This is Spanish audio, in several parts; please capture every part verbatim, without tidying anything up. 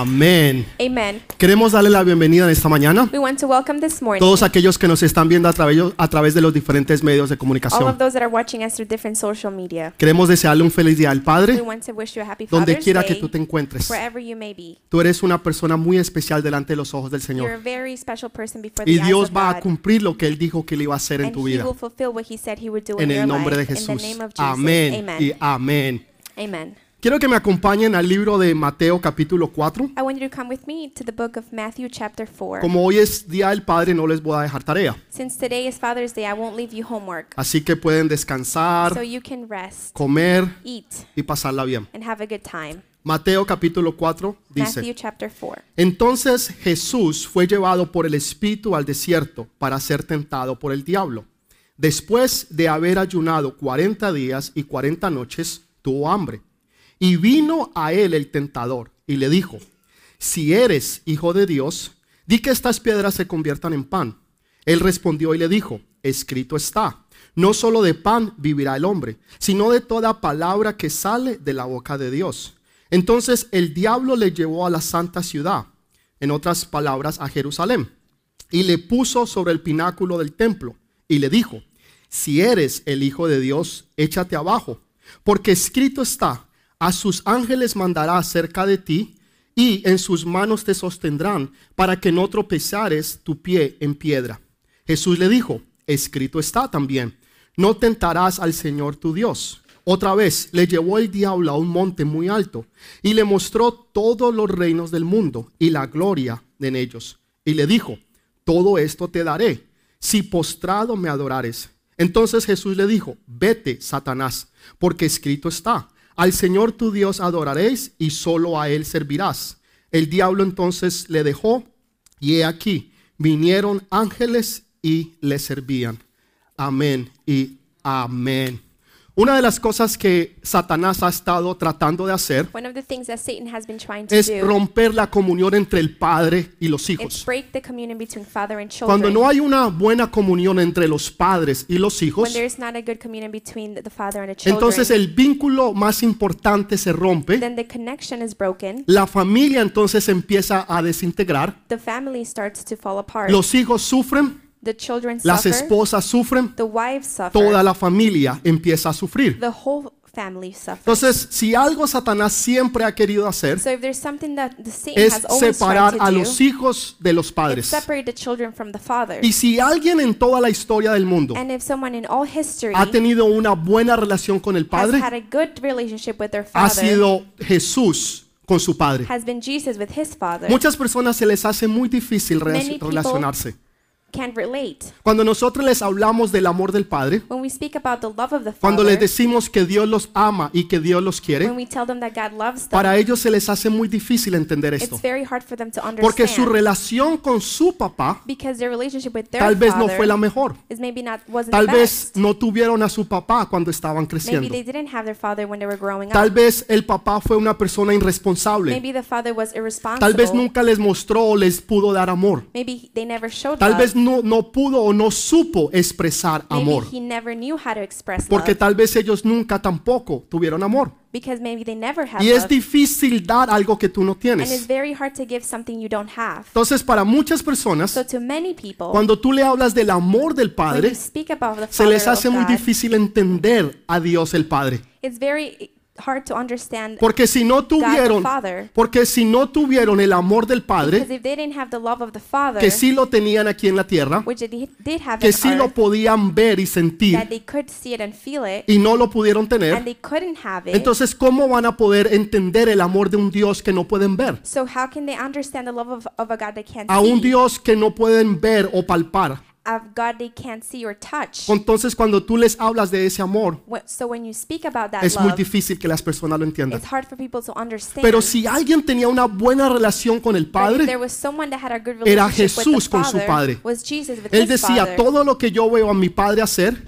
Amén. Amen. Queremos darle la bienvenida en esta mañana a todos aquellos que nos están viendo a través, a través de los diferentes medios de comunicación. Queremos desearle un feliz día al Padre, donde quiera que tú te encuentres. Tú eres una persona muy especial delante de los ojos del Señor. Y Dios va a cumplir lo que Él dijo que le iba a hacer en tu vida. En el nombre de Jesús. Amén y amén. Amén. Quiero que me acompañen al libro de Mateo capítulo cuatro. Como hoy es Día del Padre, no les voy a dejar tarea. Así que pueden descansar, comer y pasarla bien. Mateo capítulo cuatro dice: Entonces Jesús fue llevado por el Espíritu al desierto para ser tentado por el diablo. Después de haber ayunado cuarenta días y cuarenta noches, tuvo hambre. Y vino a él el tentador y le dijo: Si eres hijo de Dios, di que estas piedras se conviertan en pan. Él respondió y le dijo: Escrito está, no solo de pan vivirá el hombre, sino de toda palabra que sale de la boca de Dios. Entonces el diablo le llevó a la santa ciudad, en otras palabras a Jerusalén, y le puso sobre el pináculo del templo y le dijo: Si eres el hijo de Dios, échate abajo, porque escrito está: A sus ángeles mandará acerca de ti, y en sus manos te sostendrán, para que no tropezares tu pie en piedra. Jesús le dijo: Escrito está también, no tentarás al Señor tu Dios. Otra vez le llevó el diablo a un monte muy alto, y le mostró todos los reinos del mundo y la gloria en ellos. Y le dijo: Todo esto te daré, si postrado me adorares. Entonces Jesús le dijo: Vete, Satanás, porque escrito está: Al Señor tu Dios adoraréis y solo a Él servirás. El diablo entonces le dejó, y he aquí, vinieron ángeles y le servían. Amén y amén. Una de las cosas que Satanás ha estado tratando de hacer es romper la comunión entre el padre y los hijos. Cuando no hay una buena comunión entre los padres y los hijos, entonces el vínculo más importante se rompe. La familia entonces empieza a desintegrar. Los hijos sufren. Las esposas sufren, toda la familia empieza a sufrir. Entonces, si algo Satanás siempre ha querido hacer es separar a los hijos de los padres. Y si alguien en toda la historia del mundo ha tenido una buena relación con el padre, ha sido Jesús con su padre. Muchas personas se les hace muy difícil relacionarse. Cuando nosotros les hablamos del amor del Padre, cuando les decimos que Dios los ama y que Dios los quiere, para ellos se les hace muy difícil entender esto, porque su relación con su papá tal vez no fue la mejor. Tal vez no tuvieron a su papá cuando estaban creciendo. Tal vez el papá fue una persona irresponsable. Tal vez nunca les mostró o les pudo dar amor. Tal vez No, no pudo o no supo expresar amor, porque tal vez ellos nunca tampoco tuvieron amor. Y es difícil dar algo que tú no tienes. Entonces, para muchas personas, cuando tú le hablas del amor del Padre, se les hace muy difícil entender a Dios el Padre. Porque si no tuvieron, porque si no tuvieron el amor del Padre, que sí lo tenían aquí en la tierra, que sí lo podían ver y sentir, y no lo pudieron tener, entonces ¿cómo van a poder entender el amor de un Dios que no pueden ver? A un Dios que no pueden ver o palpar. Entonces, cuando tú les hablas de ese amor, es muy difícil que las personas lo entiendan. Pero si alguien tenía una buena relación con el Padre, era Jesús con su Padre. Él decía: todo lo que yo veo a mi Padre hacer,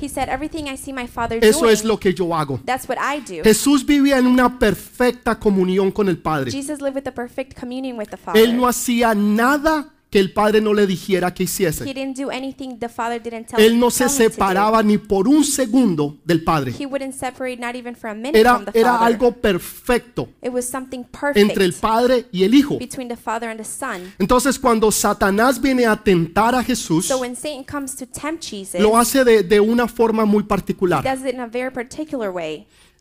eso es lo que yo hago. Jesús vivía en una perfecta comunión con el Padre. Él no hacía nada que el padre no le dijera que hiciese. Él no se separaba ni por un segundo del padre. Era, era algo perfecto entre el padre y el hijo. Entonces, cuando Satanás viene a tentar a Jesús, lo hace de, de una forma muy particular.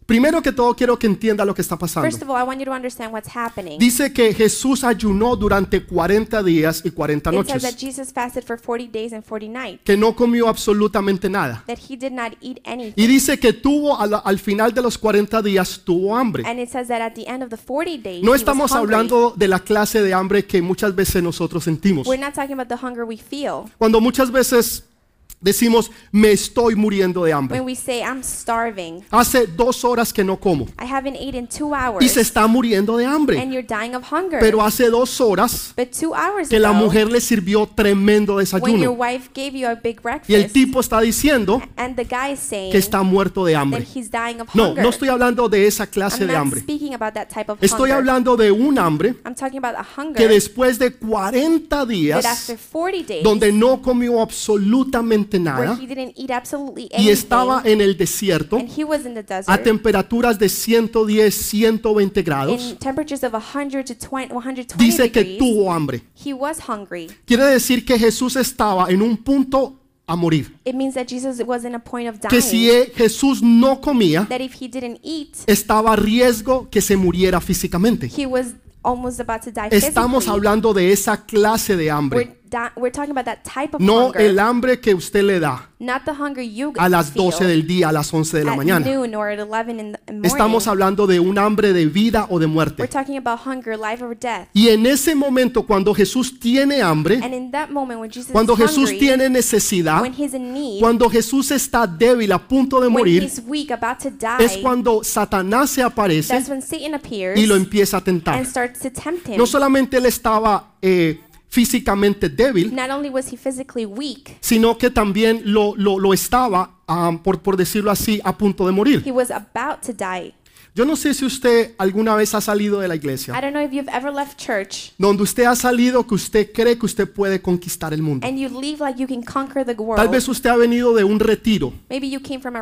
Primero que todo, quiero que entienda lo que está pasando. Dice que Jesús ayunó durante cuarenta días y cuarenta noches. Que no comió absolutamente nada. Y dice que tuvo al, al final de los cuarenta días tuvo hambre. No estamos hablando de la clase de hambre que muchas veces nosotros sentimos. Cuando muchas veces decimos, me estoy muriendo de hambre. Hace dos horas que no como. Y se está muriendo de hambre. Pero hace dos horas que la mujer le sirvió tremendo desayuno. Y el tipo está diciendo que está muerto de hambre. No, no estoy hablando de esa clase de hambre. Estoy hablando de un hambre que después de cuarenta días, donde no comió absolutamente nada, y estaba en el desierto a temperaturas de ciento diez, ciento veinte grados, dice que tuvo hambre. Quiere decir que Jesús estaba en un punto a morir. Que si Jesús no comía, estaba a riesgo que se muriera físicamente. Estamos hablando de esa clase de hambre. No el hambre que usted le da a las doce del día, a las once de la mañana. Estamos hablando de un hambre de vida o de muerte. Y en ese momento, cuando Jesús tiene hambre, cuando Jesús tiene necesidad, cuando Jesús está débil, a punto de morir, es cuando Satanás se aparece y lo empieza a tentar. No solamente él estaba Eh, físicamente débil, sino que también lo, lo, lo estaba, um, por, por decirlo así, a punto de morir. Yo no sé si usted alguna vez ha salido de la iglesia, donde usted ha salido que usted cree que usted puede conquistar el mundo. Tal vez usted ha venido de un retiro,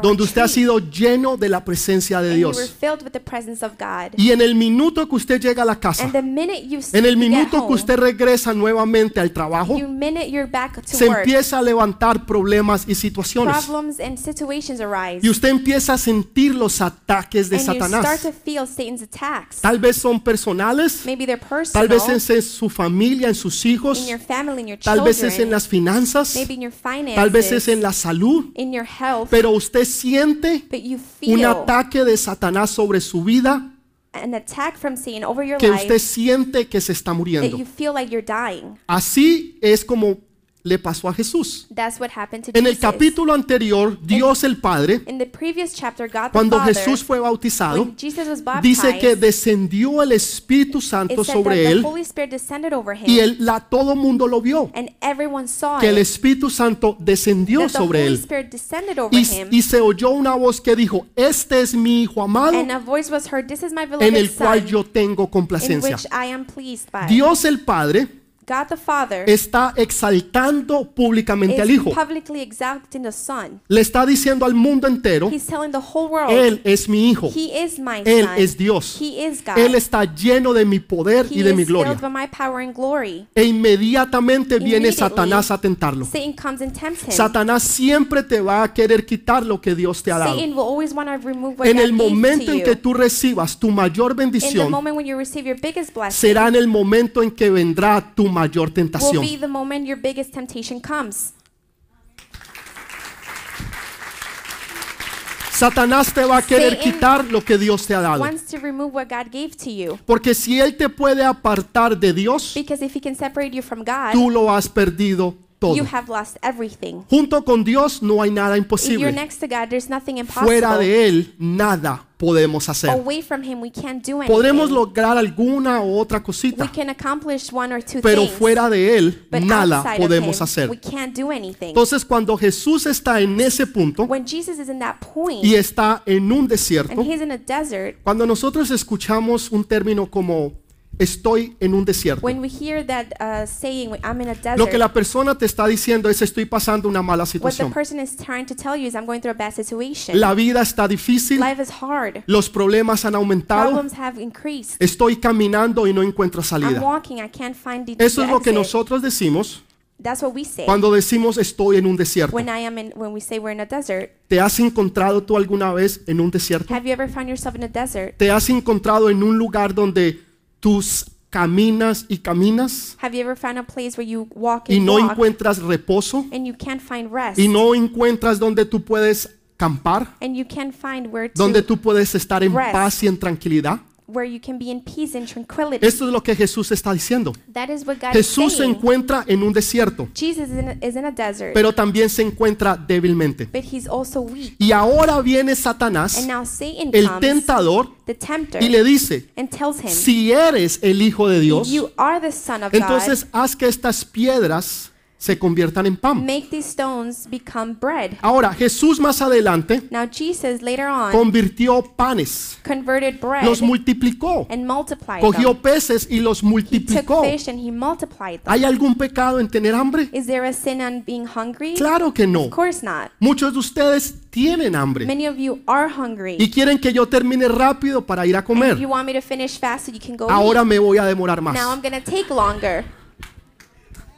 donde usted ha sido lleno de la presencia de Dios. Y en el minuto que usted llega a la casa, en el minuto que usted regresa nuevamente al trabajo, se empieza a levantar problemas y situaciones. Y usted empieza a sentir los ataques de Satanás. Tal vez son personales, tal vez es en su familia, en sus hijos, tal vez es en las finanzas, tal vez es en la salud, pero usted siente un ataque de Satanás sobre su vida, que usted siente que se está muriendo. Así es como le pasó a Jesús. En el capítulo anterior, Dios el Padre, cuando Jesús fue bautizado, dice que descendió el Espíritu Santo sobre él, y él, la, todo el mundo lo vio, que el Espíritu Santo descendió sobre él, y, y se oyó una voz que dijo, este es mi Hijo amado, en el cual yo tengo complacencia. Dios el Padre está exaltando públicamente al Hijo. Le está diciendo al mundo entero, Él es mi Hijo, Él es Dios, Él está lleno de mi poder y de mi gloria. E inmediatamente viene Satanás a tentarlo. Satanás siempre te va a querer quitar lo que Dios te ha dado. En el momento en que tú recibas tu mayor bendición, será en el momento en que vendrá tu mayor tentación. Satanás te va a querer quitar lo que Dios te ha dado. Porque si él te puede apartar de Dios, tú lo has perdido todo. Junto con Dios no hay nada imposible. Fuera de él, nada podemos hacer. Podremos lograr alguna u otra cosita, pero fuera de él nada podemos hacer. Entonces, cuando Jesús está en ese punto y está en un desierto, cuando nosotros escuchamos un término como estoy en un desierto. Lo que la persona te está diciendo es estoy pasando una mala situación. La vida está difícil. Los problemas han aumentado. Estoy caminando y no encuentro salida. Eso es lo que nosotros decimos cuando decimos estoy en un desierto. ¿Te has encontrado tú alguna vez en un desierto? ¿Te has encontrado en un lugar donde tú caminas y caminas y no encuentras reposo y no encuentras donde tú puedes acampar, donde tú puedes estar en paz y en tranquilidad? Esto es lo que Jesús está diciendo. Jesús se encuentra en un desierto, pero también se encuentra débilmente. Y ahora viene Satanás, el tentador, y le dice: si eres el Hijo de Dios, entonces haz que estas piedras se conviertan en pan. Ahora, Jesús más adelante convirtió panes, los multiplicó, cogió peces y los multiplicó. ¿Hay algún pecado en tener hambre? Claro que no. Muchos de ustedes tienen hambre y quieren que yo termine rápido para ir a comer. Ahora me voy a demorar más.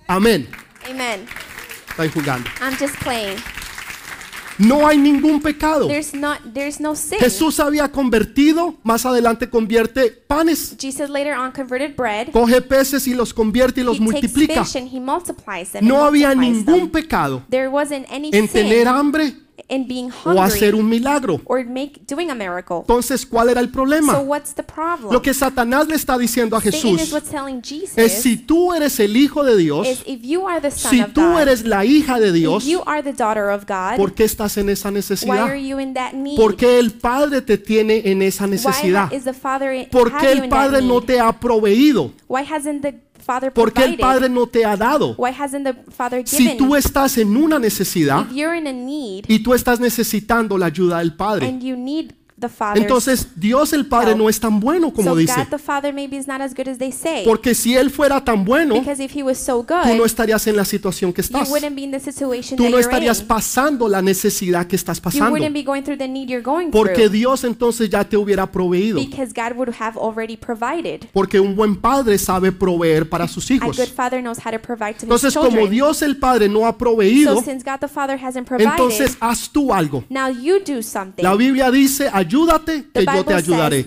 Amén. Amen. Estoy jugando. I'm just playing. No hay ningún pecado. There's not, there's no sin. Jesús había convertido, más adelante convierte panes. Jesus later on converted bread. Coge peces y los convierte y los he multiplica. Takes fish and he multiplies them, no había ningún them. pecado There wasn't any en tener hambre and being hungry, o hacer un milagro. Or make, doing a miracle. Entonces, ¿cuál era el problema? So what's the problem? Lo que Satanás le está diciendo a Jesús Jesus, es si tú eres el Hijo de Dios, is, if you are the son si of tú God, eres la hija de Dios, if you are the daughter of God, ¿por qué estás en esa necesidad? Why are you in that need? ¿Por qué el Padre te tiene en esa necesidad? Why is the Father in, ¿Por qué el Padre no te ha proveído? Why hasn't the ¿Por qué el Padre no te ha dado? Si tú estás en una necesidad y tú estás necesitando la ayuda del Padre, entonces Dios el Padre no es tan bueno como dice. Porque si Él fuera tan bueno, tú no estarías en la situación que estás. Tú no estarías pasando la necesidad que estás pasando. Porque Dios entonces ya te hubiera proveído. Porque un buen padre sabe proveer para sus hijos. Entonces, como Dios el Padre no ha proveído, entonces haz tú algo. La Biblia dice: ayúdate, que yo te ayudaré.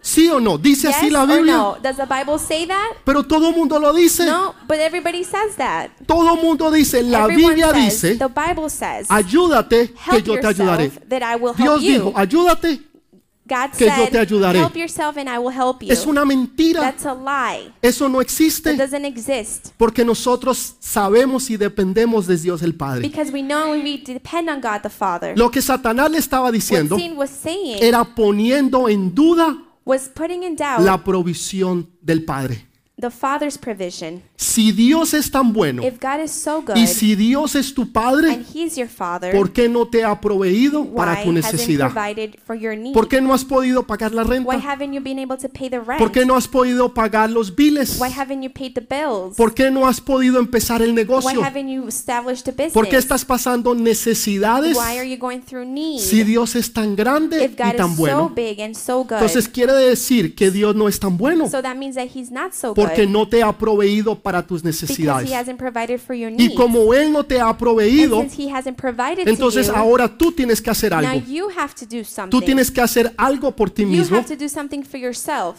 ¿Sí o no? ¿Dice así la Biblia? Pero todo el mundo lo dice. Todo el mundo dice, la Biblia dice, ayúdate, que yo te ayudaré. Dios dijo, ayúdate, que yo te ayudaré. Es una mentira. Eso no existe. Porque nosotros sabemos y dependemos de Dios el Padre. Lo que Satanás le estaba diciendo era poniendo en duda la provisión del Padre. The Father's provision. Si Dios es tan bueno, if God is so good, y si Dios es tu Padre, and he's your father, ¿por qué no te ha proveído para tu necesidad? ¿Por qué no has podido pagar la renta? Why haven't you been able to pay the rent? ¿Por qué no has podido pagar los biles? Why haven't you paid the bills? ¿Por qué no has podido empezar el negocio? Why haven't you established a business? ¿Por qué estás pasando necesidades? Why are you going through need? Si Dios es tan grande if God y tan is bueno, so big and so good, entonces quiere decir que Dios no es tan bueno. So that means that he's not so good. Porque no te ha proveído para tus necesidades. Y como Él no te ha proveído, entonces ahora tú tienes que hacer algo. Tú tienes que hacer algo por ti mismo.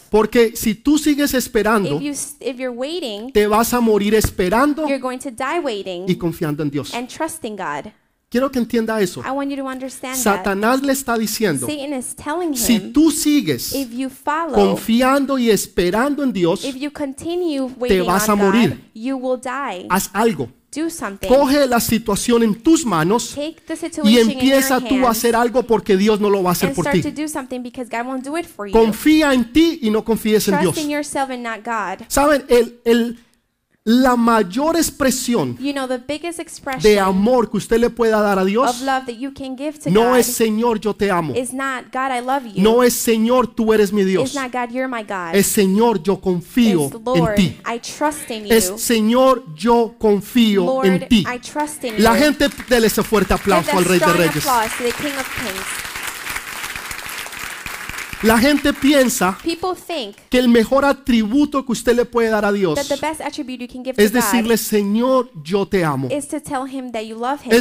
Porque si tú sigues esperando, te vas a morir esperando y confiando en Dios. Quiero que entienda eso. Satanás le está diciendo, si tú sigues confiando y esperando en Dios, te vas a morir. Haz algo. Coge la situación en tus manos y empieza tú a hacer algo, porque Dios no lo va a hacer por ti. Confía en ti y no confíes en Dios. ¿Saben? El... el la mayor expresión de amor que usted le pueda dar a Dios no es Señor, yo te amo. No es Señor, tú eres mi Dios. Es Señor, yo confío en ti. Es Señor, yo confío en ti. La gente, déle ese fuerte aplauso al Rey de Reyes. La gente piensa que el mejor atributo que usted le puede dar a Dios es decirle, Señor, yo te amo. Es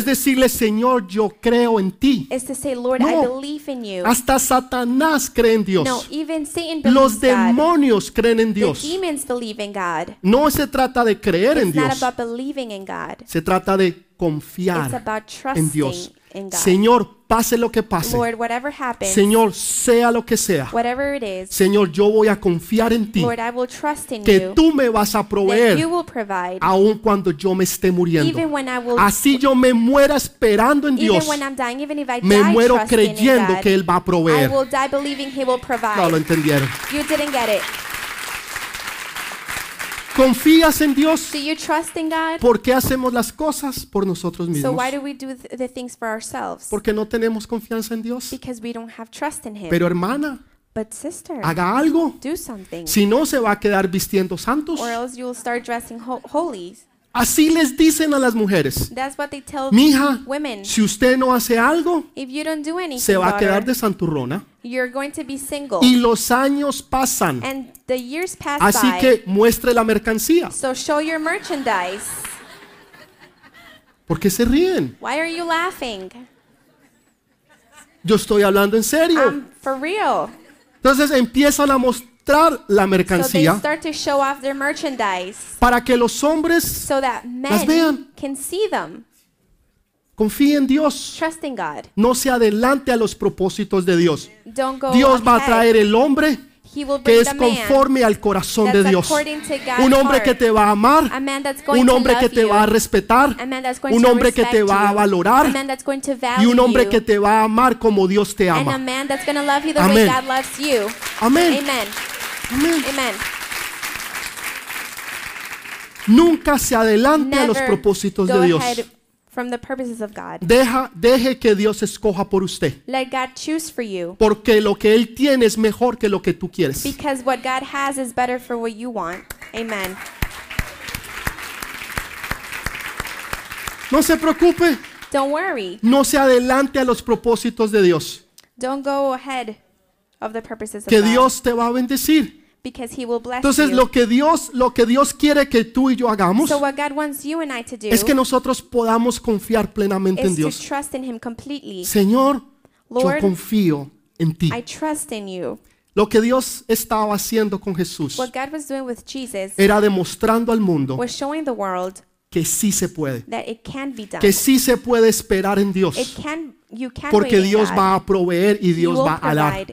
decirle, Señor, yo creo en ti. No, hasta Satanás cree en Dios. Los demonios creen en Dios. No se trata de creer en Dios. Se trata de confiar en Dios. Señor, pase lo que pase, Lord, whatever happens, Señor, sea lo que sea, whatever it is, Señor, yo voy a confiar en ti, Lord, I will trust in que you, tú me vas a proveer, provide, aun cuando yo me esté muriendo, will, así yo me muera esperando en Dios, dying, die, me muero creyendo God, que Él va a proveer. No lo entendieron. You didn't get it. ¿Confías en Dios? ¿Por qué hacemos las cosas por nosotros mismos? Porque no tenemos confianza en Dios. Pero hermana, haga algo. Si no, se va a quedar vistiendo santos. Así les dicen a las mujeres, mija, si usted no hace algo, se va a quedar de santurrona. Y los años pasan, así que muestre la mercancía. ¿Por qué se ríen? Yo estoy hablando en serio. Entonces empiezan a mostrar la mercancía para que los hombres las vean. Confíe en Dios. No se adelante a los propósitos de Dios. Dios va a traer el hombre que es conforme al corazón de Dios. Un hombre que te va a amar, un hombre que te va a respetar, un hombre que te va a valorar y un hombre que te va a amar como Dios te ama. Amén. Amén. Amén. Nunca se adelante a los propósitos de Dios. From the purposes of God. Deja, deje que Dios escoja por usted. Let God choose for you. Porque lo que Él tiene es mejor que lo que tú quieres. Because what God has is better for what you want. Amen. No se preocupe. Don't worry. No se adelante a los propósitos de Dios. Don't go ahead of the purposes of God. Que Dios te va a bendecir. Entonces lo que Dios, lo que Dios quiere que tú y yo hagamos es que nosotros podamos confiar plenamente en Dios. Señor, yo confío en ti. Lo que Dios estaba haciendo con Jesús era demostrando al mundo que sí se puede, que sí se puede esperar en Dios. Porque Dios va a proveer y Dios va a dar.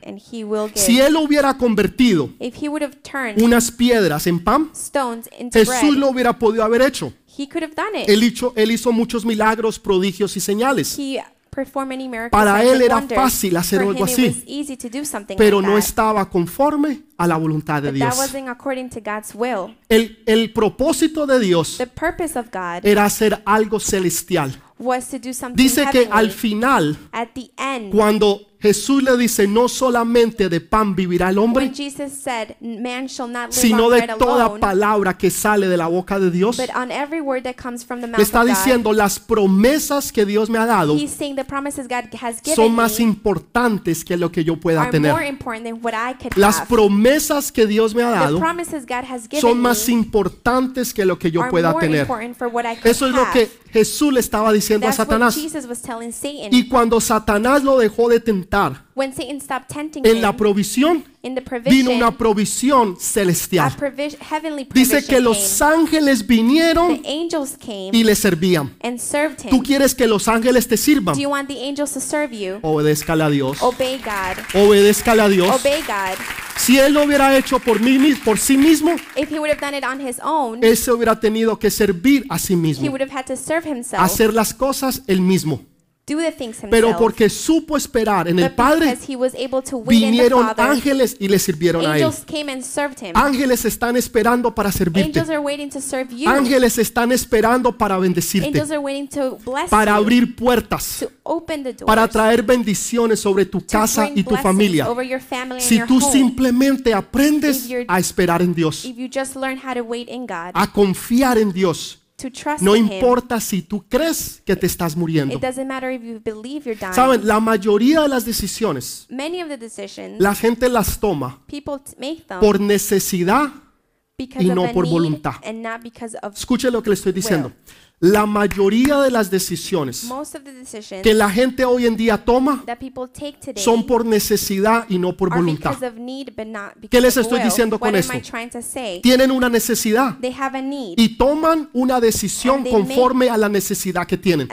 Si Él hubiera convertido unas piedras en pan, Jesús lo hubiera podido haber hecho. Él hizo, él hizo muchos milagros, prodigios y señales. Para Él era fácil hacer algo así, pero no estaba conforme a la voluntad de Dios. El, el propósito de Dios era hacer algo celestial. Dice que al final, cuando Jesús le dice, no solamente de pan vivirá el hombre, sino de toda palabra que sale de la boca de Dios, le está diciendo, las promesas que Dios me ha dado son más importantes que lo que yo pueda tener. Las promesas que Dios me ha dado son más importantes que lo que yo pueda tener. Eso es lo que Jesús le estaba diciendo a Satanás. Y cuando Satanás lo dejó de tentar en la provisión, vino una provisión celestial. Dice que los ángeles vinieron y le servían. ¿Tú quieres que los ángeles te sirvan? Obedézcale a Dios. Obedézcale a Dios. Si Él lo hubiera hecho por, mí, por sí mismo, Él se hubiera tenido que servir a sí mismo, hacer las cosas Él mismo. do the things himself. Pero porque supo esperar en el Padre, vinieron ángeles y le sirvieron a él. Ángeles están esperando para servirte. Ángeles están esperando para bendecirte, para abrir puertas, para traer bendiciones sobre tu casa y tu familia. Si tú simplemente aprendes a esperar en Dios, a confiar en Dios, no importa si tú crees que te estás muriendo. Saben, la mayoría de las decisiones la gente las toma por necesidad y no por voluntad. Escuche lo que le estoy diciendo. La mayoría de las decisiones que la gente hoy en día toma son por necesidad y no por voluntad. ¿Qué les estoy diciendo con esto? Tienen una necesidad y toman una decisión conforme a la necesidad que tienen,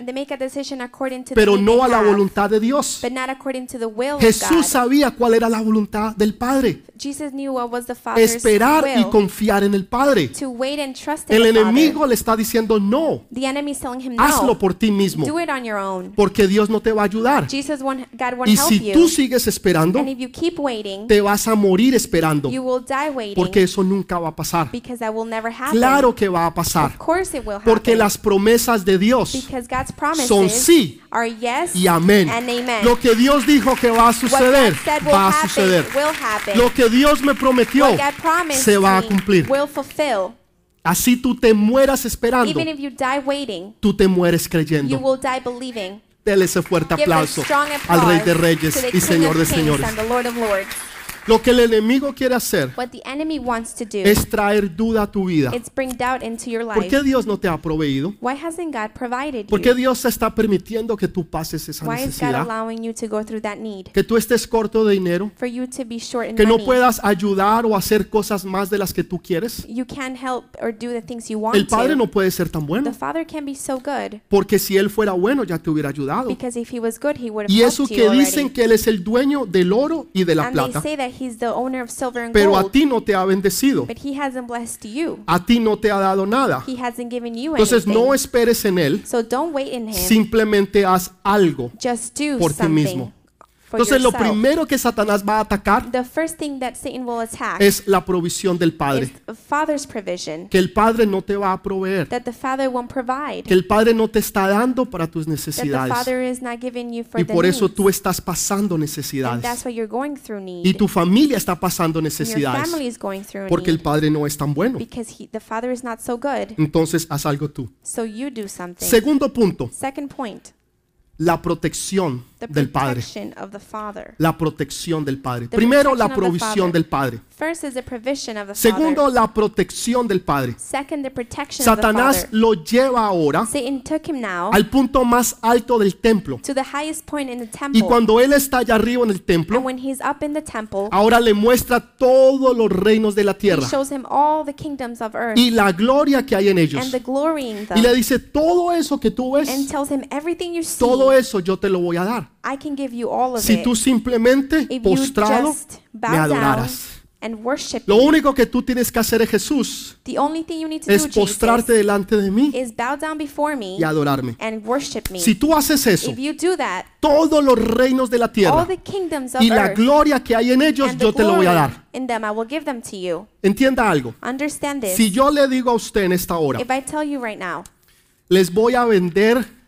pero no a la voluntad de Dios. Jesús sabía cuál era la voluntad del Padre. Esperar y confiar en el Padre. El enemigo le está diciendo no. The enemy is telling him, no, hazlo por ti mismo, do it on your own, porque Dios no te va a ayudar. Jesus won't, God won't y si help tú you. Sigues esperando, and if you keep waiting, te vas a morir esperando, you will die waiting, porque eso nunca va a pasar. Because that will never happen. Claro que va a pasar, of course it will happen, porque las promesas de Dios because God's promises son sí are yes y amén. And amen. Lo que Dios dijo que va a suceder, va a suceder. Lo que Dios me prometió, se va a cumplir. Will fulfill. Así tú te mueras esperando, waiting, tú te mueres creyendo. Dele ese fuerte aplauso al Rey de Reyes y Señor de Señores. Lo que el enemigo quiere hacer es traer duda a tu vida. ¿Por qué Dios no te ha proveído? ¿Por qué Dios está permitiendo que tú pases esa necesidad? Que tú estés corto de dinero, que no puedas ayudar o hacer cosas más de las que tú quieres. El Padre no puede ser tan bueno, porque si Él fuera bueno ya te hubiera ayudado. Y eso que dicen que Él es el dueño del oro y de la plata, pero a ti no te ha bendecido, a ti no te ha dado nada. Entonces no esperes en Él, simplemente haz algo por ti mismo. Entonces lo primero que Satanás va a atacar es la provisión del Padre, que el Padre no te va a proveer, que el Padre no te está dando para tus necesidades, y por eso tú estás pasando necesidades y tu familia está pasando necesidades, porque el Padre no es tan bueno. Entonces haz algo tú. Segundo punto, la protección del Padre. La protección del Padre. Primero, la provisión del Padre. Segundo, la protección del Padre. Satanás lo lleva ahora al punto más alto del templo. Y cuando él está allá arriba en el templo, ahora le muestra todos los reinos de la tierra y la gloria que hay en ellos. Y le dice, todo eso que tú ves, todo eso yo te lo voy a dar si tú simplemente postrado me adoraras. Lo único que tú tienes que hacer, Jesús, es postrarte delante de mí y adorarme. Si tú haces eso, todos los reinos de la tierra y la gloria que hay en ellos yo te lo voy a dar. Entienda algo. Si yo le digo a usted en esta hora, les voy a vender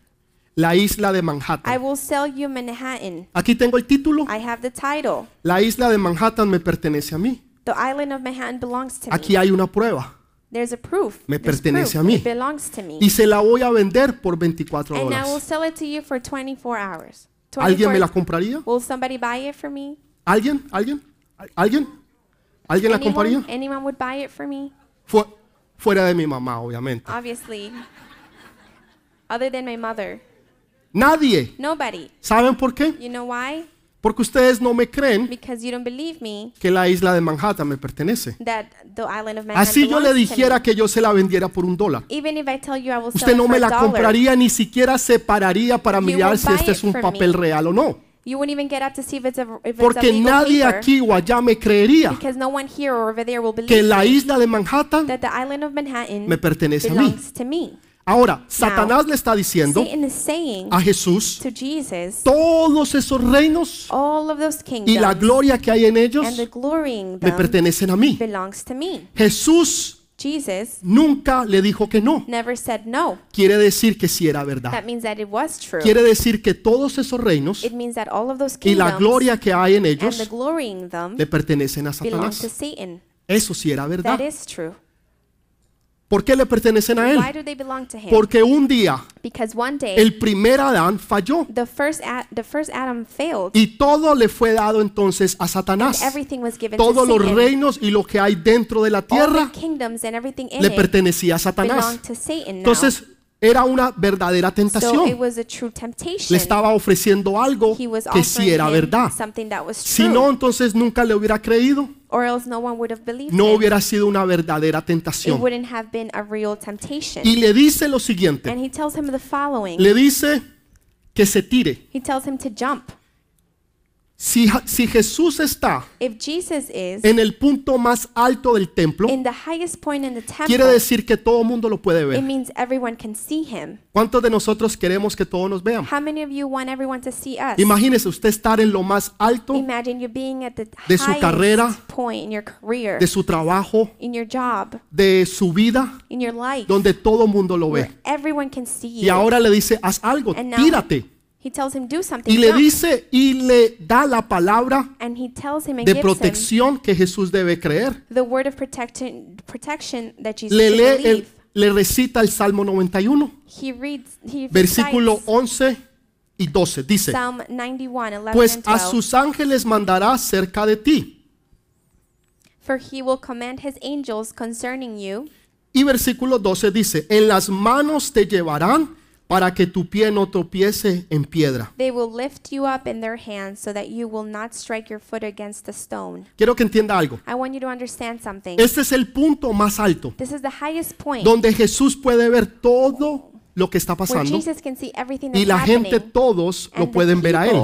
la isla de Manhattan. I will sell you Manhattan. Aquí tengo el título. I have the title. La isla de Manhattan me pertenece a mí. The island of Manhattan belongs to me. Aquí hay una prueba. There's a proof. Me pertenece a mí. It belongs to me. Y se la voy a vender por veinticuatro horas. And I will sell it to you for twenty-four hours. ¿Alguien me la compraría? Will somebody buy it for me? ¿Alguien? ¿Alguien? ¿Alguien? ¿Alguien la compraría? Anyone would buy it for me? Fu- fuera de mi mamá, obviamente. Obviously. Other than my mother. Nadie. Nobody. ¿Saben por qué? You know why? Porque ustedes no me creen me, que la isla de Manhattan me pertenece. Manhattan. Así yo le dijera que yo se la vendiera por un dólar, you, usted no me la compraría, ni siquiera se pararía para you mirar si este es un papel me. real o no. You wouldn't even get out to see if it's a, if porque it's a nadie paper, aquí o allá me creería no one here or over there will que la isla de Manhattan, that the island of Manhattan me pertenece a mí. Ahora, Satanás le está diciendo a Jesús todos esos reinos y la gloria que hay en ellos me pertenecen a mí. Jesús Jesus nunca le dijo que no. Never said no. Quiere decir que sí era verdad. That means that it was true. Quiere decir que todos esos reinos it means that all of those kingdoms, y la gloria que hay en ellos and the glory in them, le pertenecen a Satanás. To Satan. Eso sí era verdad. That is true. ¿Por qué le pertenecen a él? Why do they belong to him? Porque un día day, el primer Adán falló the first Ad, the first Adam failed, y todo le fue dado entonces a Satanás. Todos los Satan. Reinos y lo que hay dentro de la tierra le pertenecía a Satanás. Entonces era una verdadera tentación. Le estaba ofreciendo algo que sí era verdad. Si no, entonces nunca le hubiera creído. No hubiera sido una verdadera tentación. Y le dice lo siguiente. Le dice que se tire. Si, si Jesús está en el punto más alto del templo, quiere decir que todo el mundo lo puede ver. ¿Cuántos de nosotros queremos que todos nos vean? Imagínese usted estar en lo más alto de su carrera, de su trabajo, de su vida, donde todo el mundo lo ve. Y ahora le dice, haz algo, tírate. He tells him, do something, y le dice y le da la palabra de protección que Jesús debe creer. Le lee el, le recita el Salmo noventa y uno, he reads, he versículo once y doce. Dice, pues a sus ángeles mandará cerca de ti. For he will command his angels concerning you. Y versículo doce dice, en las manos te llevarán para que tu pie no tropiece en piedra. Quiero que entienda algo. Este es el punto más alto donde Jesús puede ver todo lo que está pasando y la gente, todos lo pueden ver a él.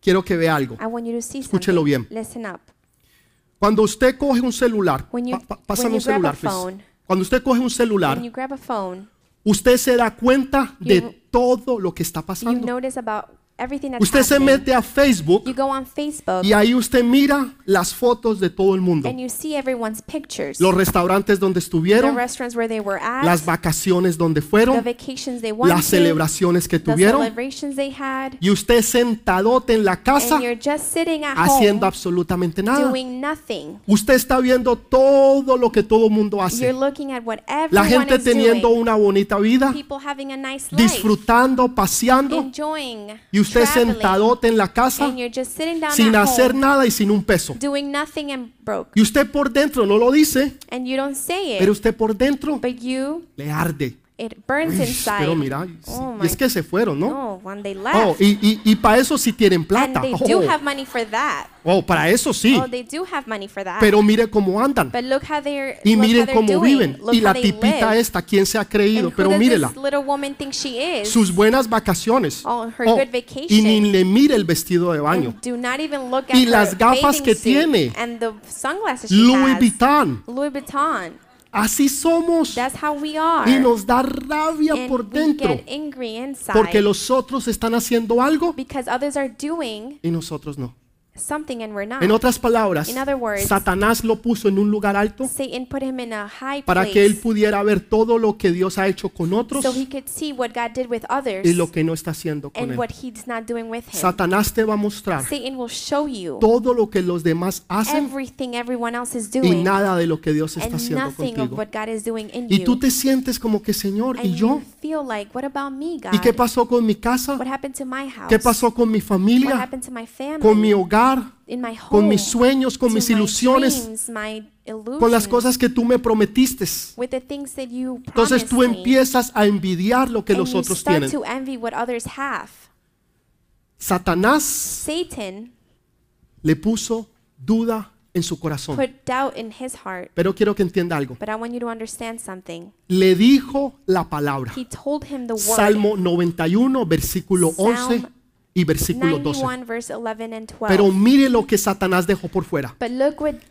Quiero que vea algo. Escúchelo bien. Cuando usted coge un celular, pa- pásame un celular, please. Cuando usted coge un celular, usted se da cuenta de todo lo que está pasando. Usted se mete a Facebook y ahí usted mira las fotos de todo el mundo. Los restaurantes donde estuvieron, las vacaciones donde fueron, las celebraciones que tuvieron. Y usted sentadote en la casa haciendo absolutamente nada. Usted está viendo todo lo que todo el mundo hace. La gente teniendo una bonita vida, disfrutando, paseando. Y usted usted sentadote en la casa sin hacer nada y sin un peso. Y usted por dentro no lo dice, pero usted por dentro le arde. Uy, pero mira, y es que se fueron, ¿no? Oh, y, y, y para eso sí tienen plata. Oh, oh, para eso sí. Pero mire cómo andan. Y mire cómo viven. Y la tipita esta, ¿quién se ha creído? Pero mírela. Sus buenas vacaciones. Oh, y ni le mire el vestido de baño. Y las gafas que tiene. Louis Vuitton. Así somos. Y nos da rabia and por dentro porque los otros están haciendo algo y nosotros no. En otras palabras, words, Satanás lo puso en un lugar alto para que él pudiera ver todo lo que Dios ha hecho con otros so others, y lo que no está haciendo con él. Satanás te va a mostrar todo lo que los demás hacen doing, y nada de lo que Dios está haciendo contigo. Y tú te sientes como que, Señor, and ¿y yo? Like, me, ¿y qué pasó con mi casa? ¿Qué pasó con mi familia? ¿Con mi hogar? Con mis sueños, con mis ilusiones, con las cosas que tú me prometiste. Entonces tú empiezas a envidiar lo que los otros tienen. Satanás le puso duda en su corazón. Pero quiero que entienda algo. Le dijo la palabra. Salmo noventa y uno, versículo once y versículo doce. Pero mire lo que Satanás dejó por fuera.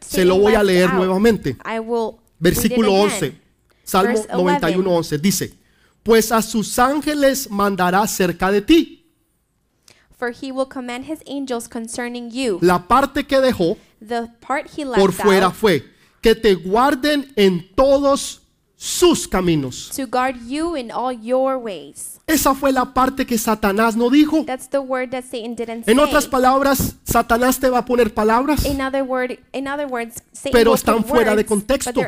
Se lo voy a leer nuevamente. Versículo once. Salmo noventa y uno, once dice, pues a sus ángeles mandará cerca de ti. For he will command his angels concerning you. La parte que dejó the part he por fuera out, fue que te guarden en todos sus caminos. To guard you in all your ways. Esa fue la parte que Satanás no dijo. That's the word that Satan didn't en say. Otras palabras, Satanás te va a poner palabras, in other word, in other words, Satan pero están fuera words, de contexto,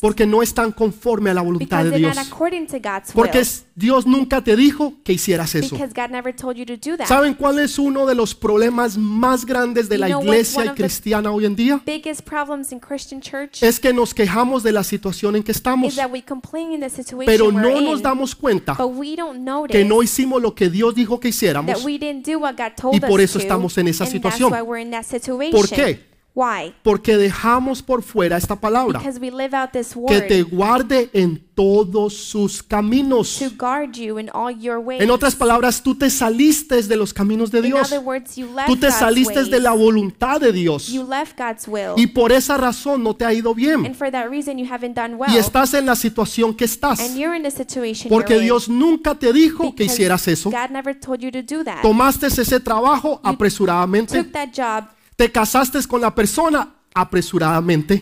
porque no están conforme a la voluntad de Dios. Porque Dios nunca te dijo que hicieras eso. ¿Saben cuál es uno de los problemas más grandes de la iglesia cristiana hoy en día? Es que nos quejamos de la situación en que estamos, pero no nos damos cuenta que no hicimos lo que Dios dijo que hiciéramos, y por eso estamos en esa situación. ¿Por qué? Porque dejamos por fuera esta palabra, que te guarde en todos sus caminos. En otras palabras, tú te saliste de los caminos de Dios, tú te saliste de la voluntad de Dios, y por esa razón no te ha ido bien, y estás en la situación que estás, porque Dios nunca te dijo que hicieras eso. Tomaste ese trabajo apresuradamente, te casaste con la persona apresuradamente,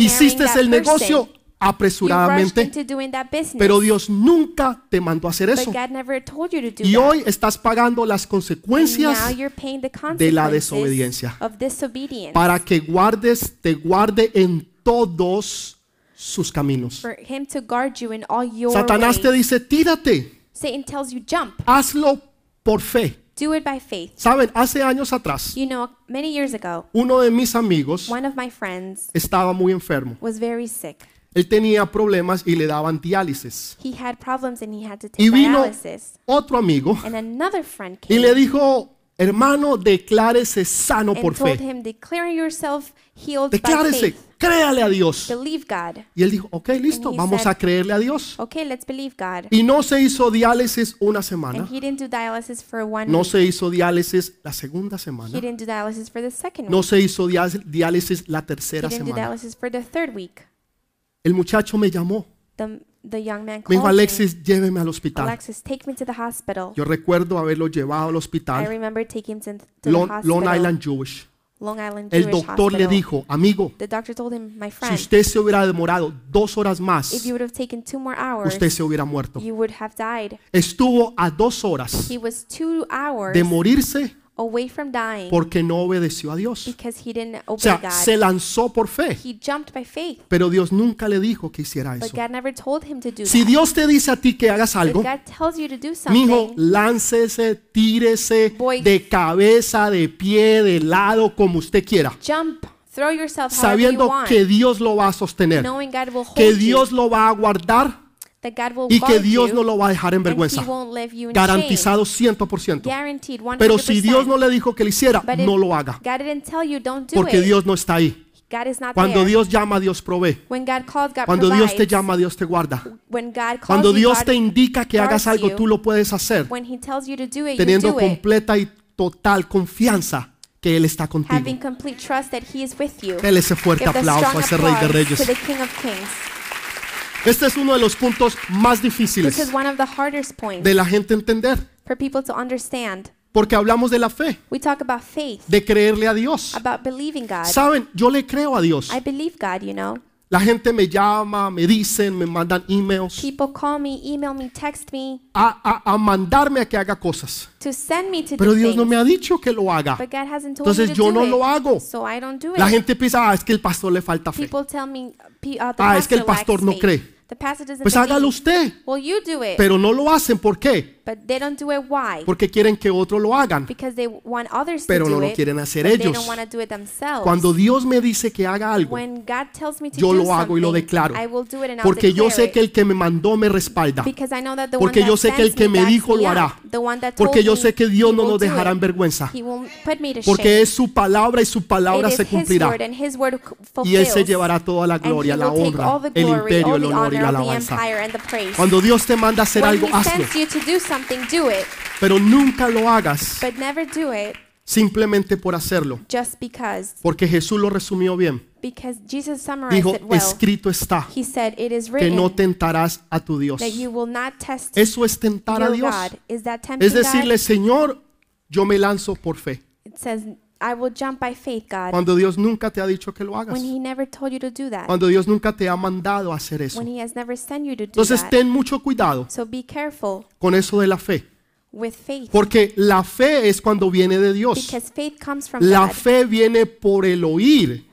hiciste el negocio apresuradamente, pero Dios nunca te mandó a hacer eso. Y hoy estás pagando las consecuencias de la desobediencia, para que guardes, te guarde en todos sus caminos. Satanás te dice, tírate, hazlo por fe. Do it by faith. Saben, hace años atrás, you know, many years ago, uno de mis amigos one of my friends estaba muy enfermo. Was very sick. Él tenía problemas y le daban diálisis. He had problems and he had to take y vino dialysis. Otro amigo and another friend came y le dijo, hermano, declárese sano and por told fe. Him, declare yourself healed declárese, by faith. Créale a Dios. Believe God. Y él dijo, ok, listo, vamos said, a creerle a Dios. Okay, let's believe God. Y no se hizo diálisis una semana. And he didn't do dialysis for one no week. Se hizo diálisis la segunda semana. He didn't do dialysis for the second week. No se hizo diálisis la tercera he didn't semana. Do dialysis for the third week. El muchacho me llamó. The, the young man me dijo, Alexis, lléveme al hospital. Alexis, take me to the hospital. Yo recuerdo haberlo llevado al hospital. I remember taking him to the Long, hospital. Long Island Jewish. Long Island Jewish el doctor Hospital. Le dijo, amigo, the doctor told him, my friend, si usted se hubiera demorado dos horas más, if you would have taken two more hours, usted se hubiera muerto. You would have died. Estuvo a dos horas he was two hours de morirse away from dying porque no obedeció a Dios. Because he didn't obey o sea, God. Se lanzó por fe. He jumped by faith. Pero Dios nunca le dijo que hiciera eso. But God never told him to do si that. Dios te dice a ti que hagas algo, God tells you to do something, mijo, láncese, tírese, boy, de cabeza, de pie, de lado, como usted quiera. Jump. Throw yourself sabiendo you want, que Dios lo va a sostener, que Dios you, lo va a guardar, y que Dios no lo va a dejar en vergüenza. Garantizado cien por ciento. Pero si Dios no le dijo que lo hiciera, no lo haga, porque Dios no está ahí. Cuando Dios llama, Dios provee. Cuando Dios te llama, Dios te guarda. Cuando Dios te indica que hagas algo, tú lo puedes hacer, teniendo completa y total confianza que Él está contigo. Dele ese fuerte aplauso a ese Rey de Reyes. Este es uno de los puntos más difíciles de la gente entender, porque hablamos de la fe, de creerle a Dios. Saben, yo le creo a Dios. La gente me llama, me dicen, me mandan emails. People call me, email me, text me. A, a, a mandarme a que haga cosas. To send me to pero Dios things. No me ha dicho que lo haga. But God hasn't told entonces me to yo do no it. Lo hago. So I don't do it. La gente piensa, ah, es que el pastor le falta fe. People tell me, uh, ah, pastor es que el pastor no cree. The pastor doesn't pues hágalo usted. Well, you do it. Pero no lo hacen, ¿por qué? But they don't do it. Why? Porque quieren que otros lo hagan, they want others pero to do no lo quieren hacer it, ellos. Cuando Dios me dice que haga algo, yo lo hago y lo declaro, porque yo sé que el que me mandó me respalda, porque yo sé que el que me dijo lo hará, porque yo sé que Dios no nos dejará en vergüenza, porque es su palabra y su palabra se cumplirá, y Él se llevará toda la gloria, la honra, el imperio, el honor y la alabanza. Cuando Dios te manda hacer algo, hazlo, pero nunca lo hagas Simplemente por hacerlo. Porque Jesús lo resumió bien. Dijo, escrito está, que no tentarás a tu Dios. Eso es tentar a Dios. Es decirle, Señor, yo me lanzo por fe. Cuando Dios nunca te ha dicho que lo hagas. Cuando Dios nunca te ha mandado a hacer eso. Entonces ten mucho cuidado con eso de la fe. Porque la fe es cuando viene de Dios. La fe viene por el oír.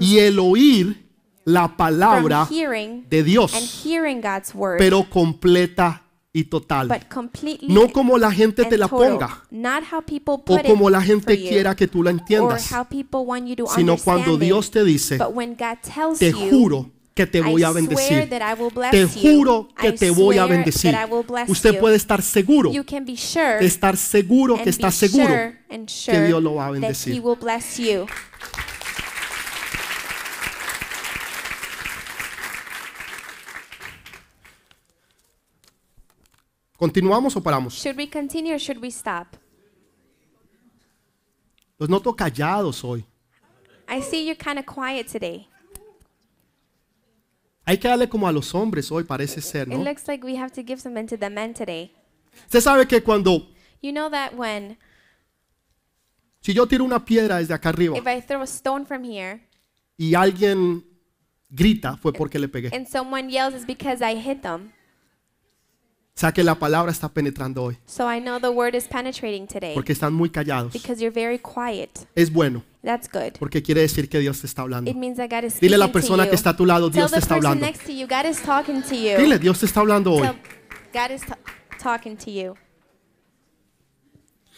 Y el oír la palabra de Dios. Pero completa y total. No como la gente te la ponga. O como la gente quiera que tú la entiendas. Sino cuando Dios te dice, te juro que te voy a bendecir. Te juro que te voy a bendecir. Usted puede estar seguro, estar seguro que está seguro que Dios lo va a bendecir. ¿Continuamos o paramos? Los noto callados hoy. I see you're kind of quiet today. Hay que darle como a los hombres hoy, parece ser, ¿no? Usted sabe que cuando, you know that when, si yo tiro una piedra desde acá arriba, if I throw a stone from here, y alguien grita, fue porque le pegué. And someone yells, it's because I hit them. O sea que la palabra está penetrando hoy. So I know the word is penetrating today, porque están muy callados. Because you're very quiet. Es bueno. That's good. Porque quiere decir que Dios te está hablando. Dile a la persona que está a tu lado, Dios te está hablando. Dile, Dios te está hablando hoy.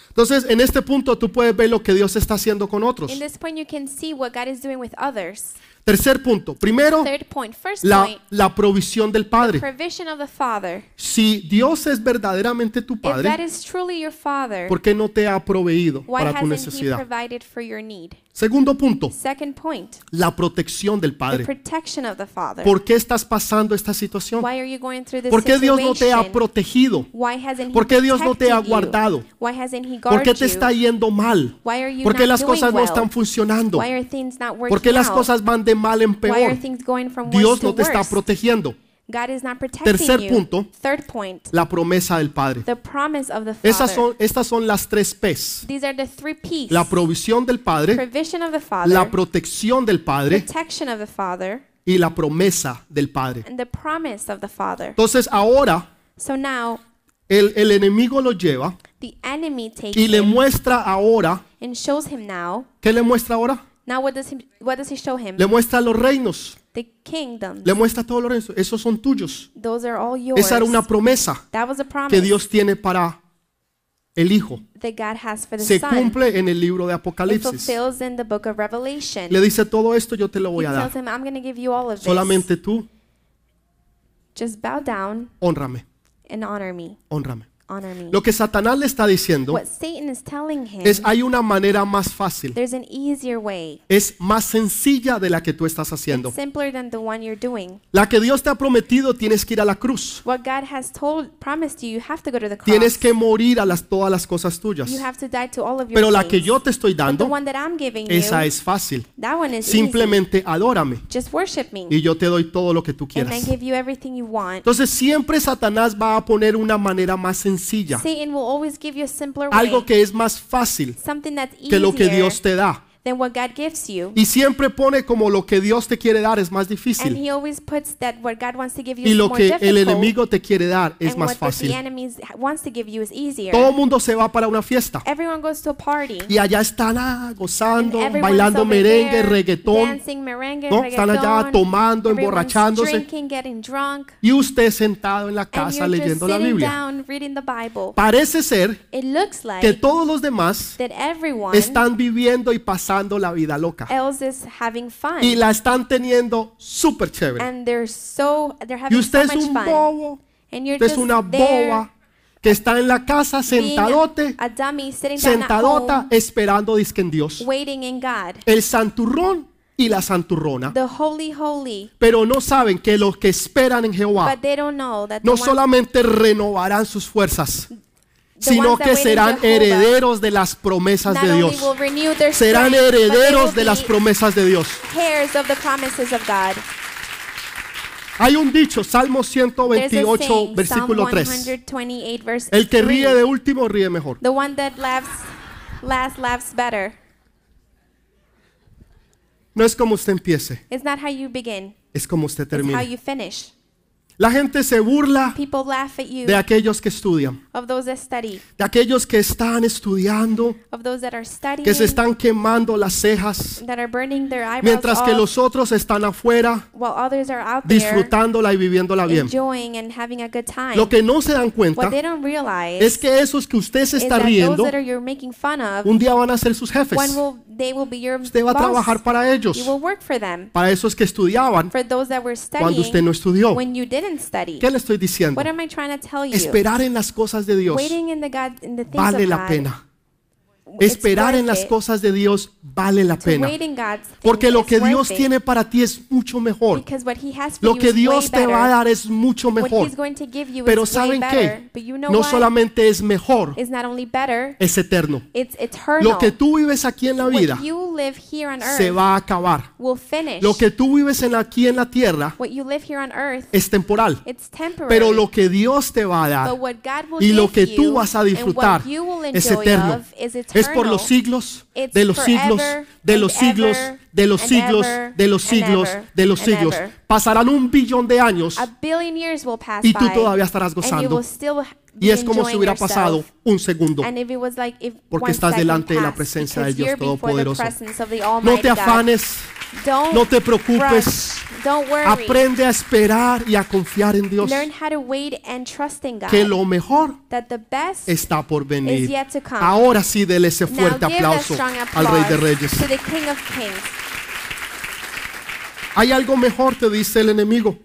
Entonces, en este punto tú puedes ver lo que Dios está haciendo con otros. Tercer punto. Primero, la, la provisión del Padre. Si Dios es verdaderamente tu Padre, ¿por qué no te ha proveído para tu necesidad? Segundo punto, la protección del Padre. ¿Por qué estás pasando esta situación? ¿Por qué Dios no te ha protegido? ¿Por qué Dios no te ha guardado? ¿Por qué te está yendo mal? ¿Por qué las cosas no están funcionando? ¿Por qué las cosas van de mal en peor? Dios no te está protegiendo. Tercer punto, la promesa del Padre. Esas son, estas son las tres P's. La provisión del Padre, la protección del Padre y la promesa del Padre. Entonces ahora el, el enemigo lo lleva y le muestra ahora. ¿Qué le muestra ahora? Le muestra los reinos. Le muestra todos los reinos. Esos son tuyos. Esa era una promesa que Dios tiene para el Hijo. Se cumple en el libro de Apocalipsis. Le dice, todo esto yo te lo voy a dar. Solamente tú honrame. Honrame. Lo que Satanás le está diciendo es, hay una manera más fácil, es más sencilla de la que tú estás haciendo. La que Dios te ha prometido, tienes que ir a la cruz. Tienes que morir a las, todas las cosas tuyas. Pero la que yo te estoy dando, esa es fácil. Simplemente adórame y yo te doy todo lo que tú quieras. Entonces siempre Satanás va a poner una manera más sencilla. Sencilla, algo que es más fácil que lo que Dios te da. Y siempre pone como lo que Dios te quiere dar es más difícil y lo que el enemigo te quiere dar es más fácil. Todo el mundo se va para una fiesta y allá están ah, gozando, bailando merengue, reggaetón, ¿no? Están allá tomando, emborrachándose, y usted sentado en la casa leyendo la Biblia. Parece ser que todos los demás están viviendo y pasando la vida loca y la están teniendo súper chévere, so, y usted so es un bobo, usted es una boba que está en la casa sentadote, a, a dummy, sentadota home, esperando disque en Dios, el santurrón y la santurrona, holy, holy. Pero no saben que los que esperan en Jehová no solamente renovarán sus fuerzas, sino que serán herederos de las promesas de Dios. Serán herederos de las promesas de Dios. Hay un dicho, Salmo ciento veintiocho, versículo tres. El que ríe de último ríe mejor. No es como usted empiece, es como usted termina. La gente se burla de aquellos que estudian, de aquellos que están estudiando, que se están quemando las cejas, mientras que los otros están afuera disfrutándola y viviéndola bien. Lo que no se dan cuenta es que esos que usted se está riendo un día van a ser sus jefes. Usted va a trabajar para ellos, para esos que estudiaban cuando usted no estudió. ¿Qué le estoy diciendo? Esperar en las cosas de Dios vale la pena. Esperar en las cosas de Dios vale la pena, porque lo que Dios tiene para ti es mucho mejor. Lo que Dios te va a dar es mucho mejor. Pero ¿saben qué? No solamente es mejor, es eterno. Lo que tú vives aquí en la vida se va a acabar. Lo que tú vives aquí en la tierra es temporal. Pero lo que Dios te va a dar y lo que tú vas a disfrutar es eterno. Es por los siglos, de los siglos, de los siglos, de los siglos, de los siglos, de los siglos. Pasarán un billón de años y tú todavía estarás gozando. Y es como si hubiera pasado un segundo, porque estás delante de la presencia del Dios Todopoderoso. No te afanes, no te preocupes. Aprende a esperar y a confiar en Dios, que lo mejor está por venir. Ahora sí, dele ese fuerte aplauso al Rey de Reyes. Hay algo mejor, te dice el enemigo.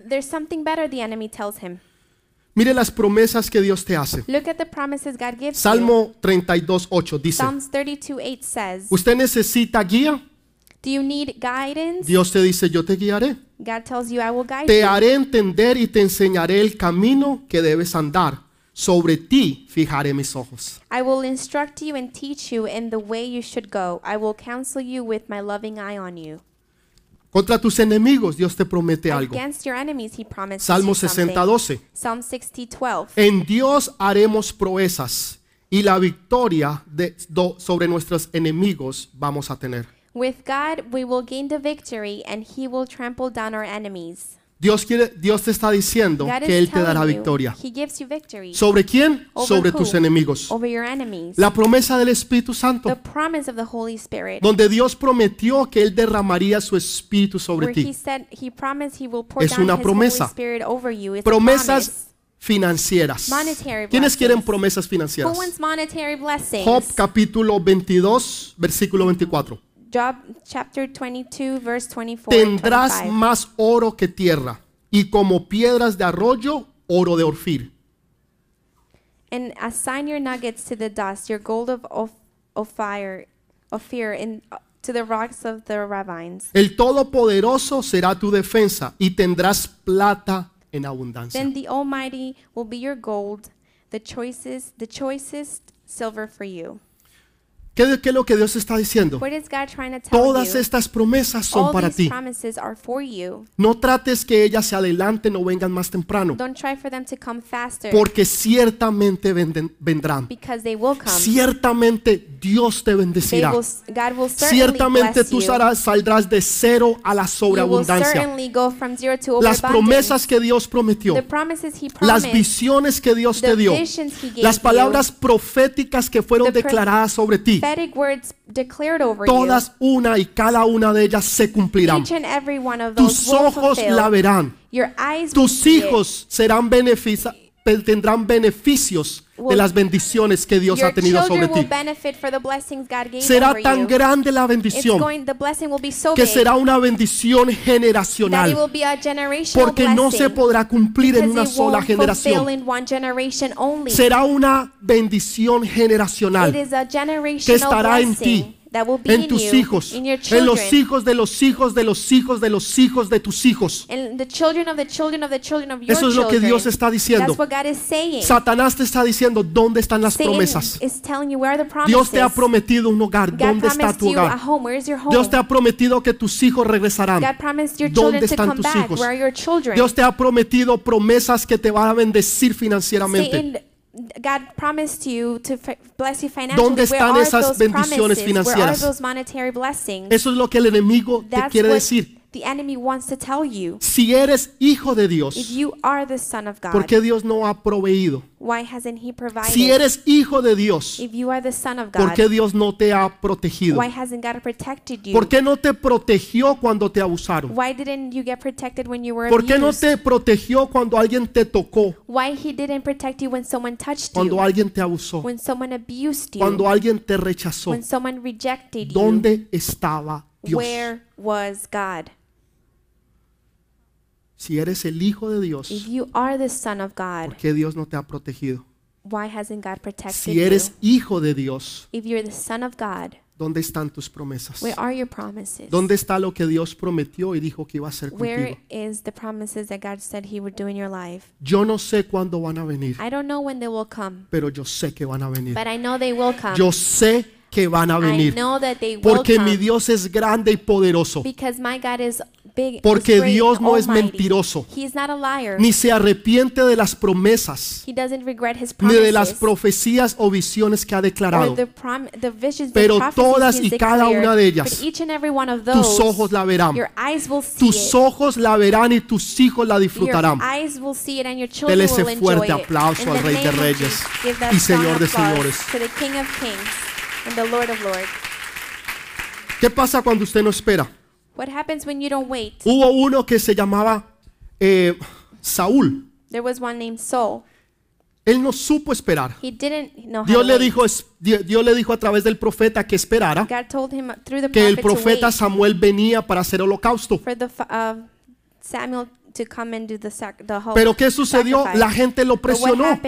Mire las promesas que Dios te hace. Salmo treinta y dos, ocho dice: ¿usted necesita guía? Dios te dice: yo te guiaré. Te haré entender y te enseñaré el camino que debes andar. Sobre ti fijaré mis ojos. I will instruct you and teach you in the way you should go. I will counsel you with my loving eye on you. Contra tus enemigos Dios te promete algo. Salmo sesenta, doce. En Dios haremos proezas y la victoria de, do, sobre nuestros enemigos vamos a tener. With God we will gain the victory and he will trample down our enemies. Dios, quiere, Dios te está diciendo que Él te dará victoria. ¿Sobre quién? Sobre tus enemigos. La promesa del Espíritu Santo, donde Dios prometió que Él derramaría su Espíritu sobre ti. Es una promesa. Promesas financieras. ¿Quiénes quieren promesas financieras? Job capítulo veintidós, versículo veinticuatro. Job chapter twenty-two, verse twenty-four. Tendrás más oro que tierra, y como piedras de arroyo, oro de Ofir. And assign your nuggets to the dust, your gold of of, of fire, of fear, and uh, to the rocks of the ravines. El Todopoderoso será tu defensa, y tendrás plata en abundancia. Then the Almighty will be your gold, the choicest, the choicest silver for you. ¿Qué, ¿Qué es lo que Dios está diciendo? Todas estas promesas son para ti. No trates que ellas se adelanten o vengan más temprano, porque ciertamente venden, vendrán. Ciertamente Dios te bendecirá. Ciertamente tú saldrás de cero a la sobreabundancia. Las promesas que Dios prometió, las visiones que Dios te dio, las palabras proféticas que fueron declaradas sobre ti, todas una y cada una de ellas se cumplirán. Tus ojos la verán. Tus hijos serán beneficiados, tendrán beneficios de las bendiciones que Dios ha tenido sobre ti. Será tan grande la bendición que será una bendición generacional, porque no se podrá cumplir en una sola generación. Será una bendición generacional que estará en ti, that will be en tus in you, hijos, in your children, en los hijos de los hijos de los hijos de los hijos de tus hijos. Eso es lo que Dios está diciendo. Satanás te está diciendo dónde están las Satan promesas. Dios te ha prometido un hogar. God ¿Dónde está tu hogar? Dios te ha prometido que tus hijos regresarán. ¿Dónde están tus back? hijos? Dios te ha prometido promesas que te van a bendecir financieramente. Satan, God promised you to bless you financially. ¿Dónde están esas bendiciones financieras? Eso es lo que el enemigo te quiere decir. The enemy wants to tell you, si eres hijo de Dios, if you are the son of God, ¿por qué Dios no ha proveído? Why hasn't he provided? Si eres hijo de Dios, if you are the son of God, ¿por qué Dios no te ha protegido? Why hasn't God protected you? ¿Por qué no te protegió cuando te abusaron? Why didn't you get protected when you were abused? ¿Por qué no te protegió cuando alguien te tocó? Why he didn't protect you when someone touched you? Cuando alguien te abusó. When someone abused you. Cuando alguien te rechazó. When someone rejected you. ¿Dónde estaba Dios? Where was God? Si eres el hijo de Dios, God, ¿por qué Dios no te ha protegido? Why hasn't God protected si eres you? Hijo de Dios, if you're the son of God, ¿dónde están tus promesas? Where are your promises? ¿Dónde está lo que Dios prometió y dijo que iba a hacer contigo? Yo no sé cuándo van a venir, I don't know when they will come, pero yo sé que van a venir. But I know they will come. Yo sé que van a venir, porque mi Dios es grande y poderoso. Porque Dios no es mentiroso, ni se arrepiente de las promesas, ni de las profecías o visiones que ha declarado. Pero todas y cada una de ellas, tus ojos la verán. Tus ojos la verán y tus hijos la disfrutarán. Dele ese fuerte aplauso al Rey de Reyes y Señor de Señores. And the Lord of Lords. ¿Qué pasa cuando usted no espera? What happens when you don't wait? Hubo uno que se llamaba eh, Saúl. There was one named Saul. Él no supo esperar. He didn't know how Dios, le dijo, Dios le dijo a través del profeta que esperara. God told him through the prophet que el profeta Samuel venía para hacer holocausto. For the, uh, Samuel to come and do the sac the whole Pero ¿qué sucedió? Sacrifice. La gente lo presionó.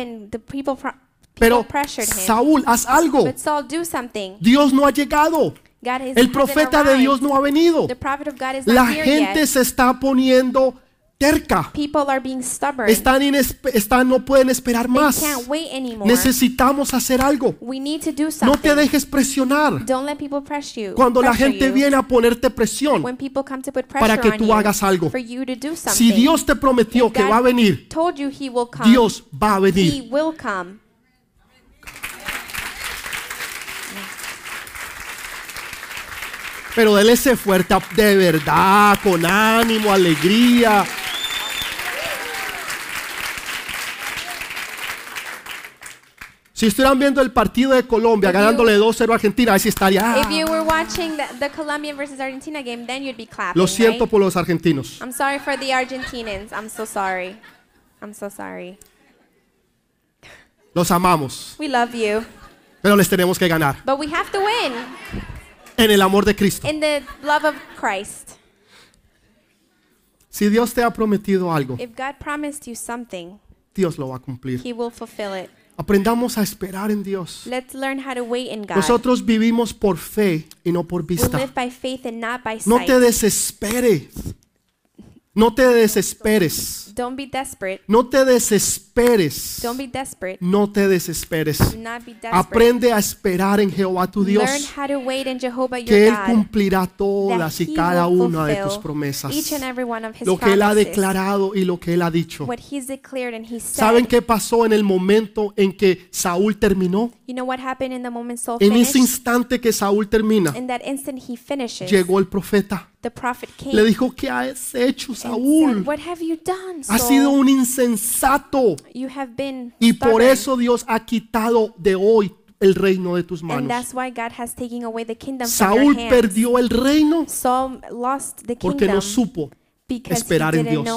Pero Saúl, haz algo. Dios no ha llegado. El profeta de Dios no ha venido. La gente se está poniendo terca. Están están, no pueden esperar más. Necesitamos hacer algo. No te dejes presionar. Cuando la gente viene a ponerte presión para que tú hagas algo. Si Dios te prometió que va a venir, Dios va a venir. Pero dele ese fuerte de verdad, con ánimo, alegría. Si estuvieran viendo el partido de Colombia ganándole dos cero a Argentina, ahí sí estaría. Lo siento por los argentinos. I'm sorry for the Argentinians. I'm so sorry. I'm so sorry. Los amamos. We love you. Pero les tenemos que ganar. But we have to win. En el amor de Cristo. In the love of Christ. Si Dios te ha prometido algo, if God promised you something, Dios lo va a cumplir. He will fulfill it. Aprendamos a esperar en Dios. Let's learn how to wait in God. Nosotros vivimos por fe y no por vista. We'll live by faith and not by sight. No te desesperes. No te desesperes. Don't be desperate. No te desesperes. Don't be desperate. No te desesperes. Do not be desperate. Aprende a esperar en Jehová tu Dios. Learn how to wait in Jehovah your God. Que Él cumplirá todas y cada una de tus promesas. Each and every one of his lo que Él ha declarado y lo que Él ha dicho. What he's declared and he said. ¿Saben qué pasó en el momento en que Saúl terminó? You know what happened in the moment Saul finished? En ese instante que Saúl termina, in that instant he finishes, llegó el profeta. The prophet came. Le dijo, ¿qué has hecho, Saúl? What have you done, Saul? Has sido un insensato. You have been y por eso Dios ha quitado de hoy el reino de tus manos. And that's why God has taken away the kingdom from your hands. Saúl perdió el reino Saul lost the kingdom porque no supo esperar en Dios.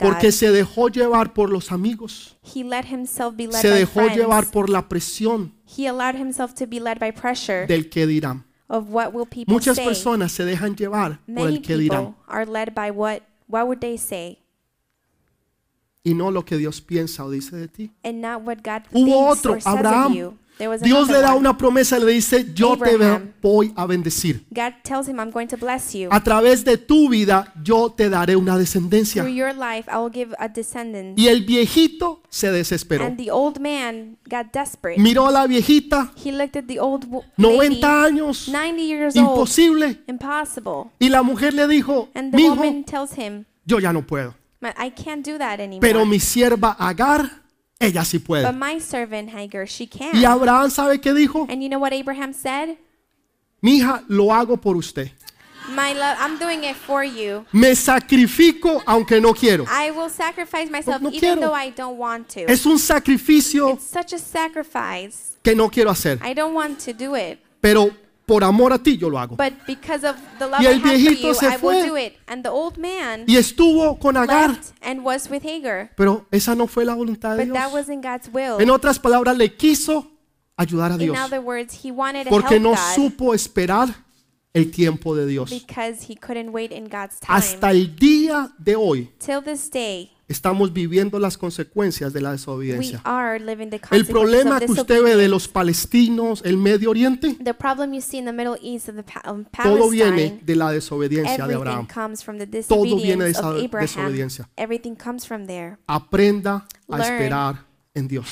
Porque se dejó llevar por los amigos. He let himself be led se dejó by llevar por la presión He allowed himself to be led by pressure. Del que dirán. Of what will people Muchas say. Personas se dejan llevar Many por el que dirán. Are led by what, what would they say? Y no lo que Dios piensa o dice de ti. And not what God Hubo otro, Abraham. Dios le da una promesa y le dice, yo te voy a bendecir. A través de tu vida yo te daré una descendencia. Y el viejito se desesperó. Miró a la viejita, noventa años, imposible. Y la mujer le dijo, mijo, yo ya no puedo. Pero mi sierva Agar, ella sí puede. But my servant, Hagar, she can. Y Abraham, ¿sabe qué dijo? And you know what Abraham said? Mi hija, lo hago por usted. My love, I'm doing it for you. Me sacrifico aunque no quiero. I will sacrifice myself no, no even quiero. Though I don't want to. Es un sacrificio. It's such a sacrifice. Que no quiero hacer. I don't want to do it. Pero por amor a ti yo lo hago. But because of the love y el viejito I have for you, se fue. I will do it. And the old man y estuvo con Agar. And was with Hagar. Pero esa no fue la voluntad de Dios. But that wasn't God's will. En otras palabras, le quiso ayudar a Dios. In other words, he wanted to help God. Porque no supo esperar el tiempo de Dios. Because he couldn't wait in God's time. Hasta el día de hoy. Till this day. Estamos viviendo las consecuencias de la desobediencia. El problema que usted ve de los palestinos, el Medio Oriente, todo viene de la desobediencia de Abraham. Todo viene de esa desobediencia. Aprenda a esperar en Dios.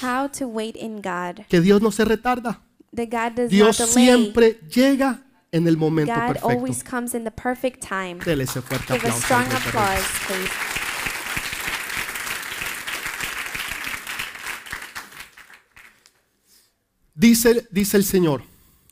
Que Dios no se retarda. Dios siempre llega en el momento perfecto. Dele ese fuerte aplauso. Dice, dice el Señor,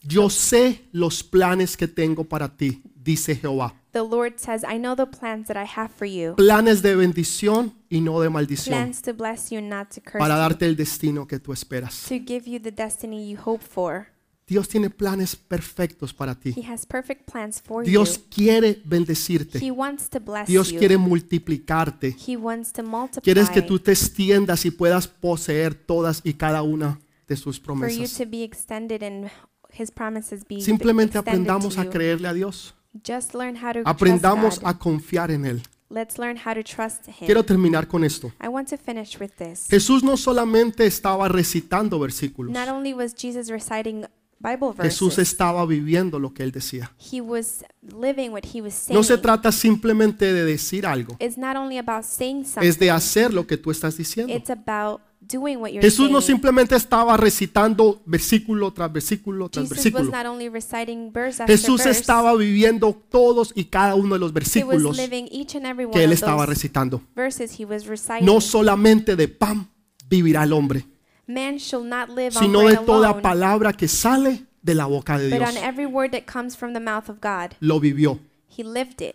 yo sé los planes que tengo para ti, dice Jehová. The Lord says, I know the plans that I have for you. Planes de bendición y no de maldición. Plans to bless you, not to curse you. Para darte el destino que tú esperas. To give you the destiny you hope for. Dios tiene planes perfectos para ti. Dios quiere bendecirte. Dios quiere multiplicarte. Quieres que tú te extiendas y puedas poseer todas y cada una de sus promesas. Simplemente aprendamos a creerle a Dios. Aprendamos a confiar en Él. Quiero terminar con esto. Jesús no solamente estaba recitando versículos. Jesús estaba viviendo lo que Él decía. No se trata simplemente de decir algo. Es de hacer lo que tú estás diciendo. Jesús no simplemente estaba recitando versículo tras versículo tras versículo. Jesús estaba viviendo todos y cada uno de los versículos que Él estaba recitando. No solamente de pan vivirá el hombre, sino de toda palabra que sale de la boca de Dios. Lo vivió.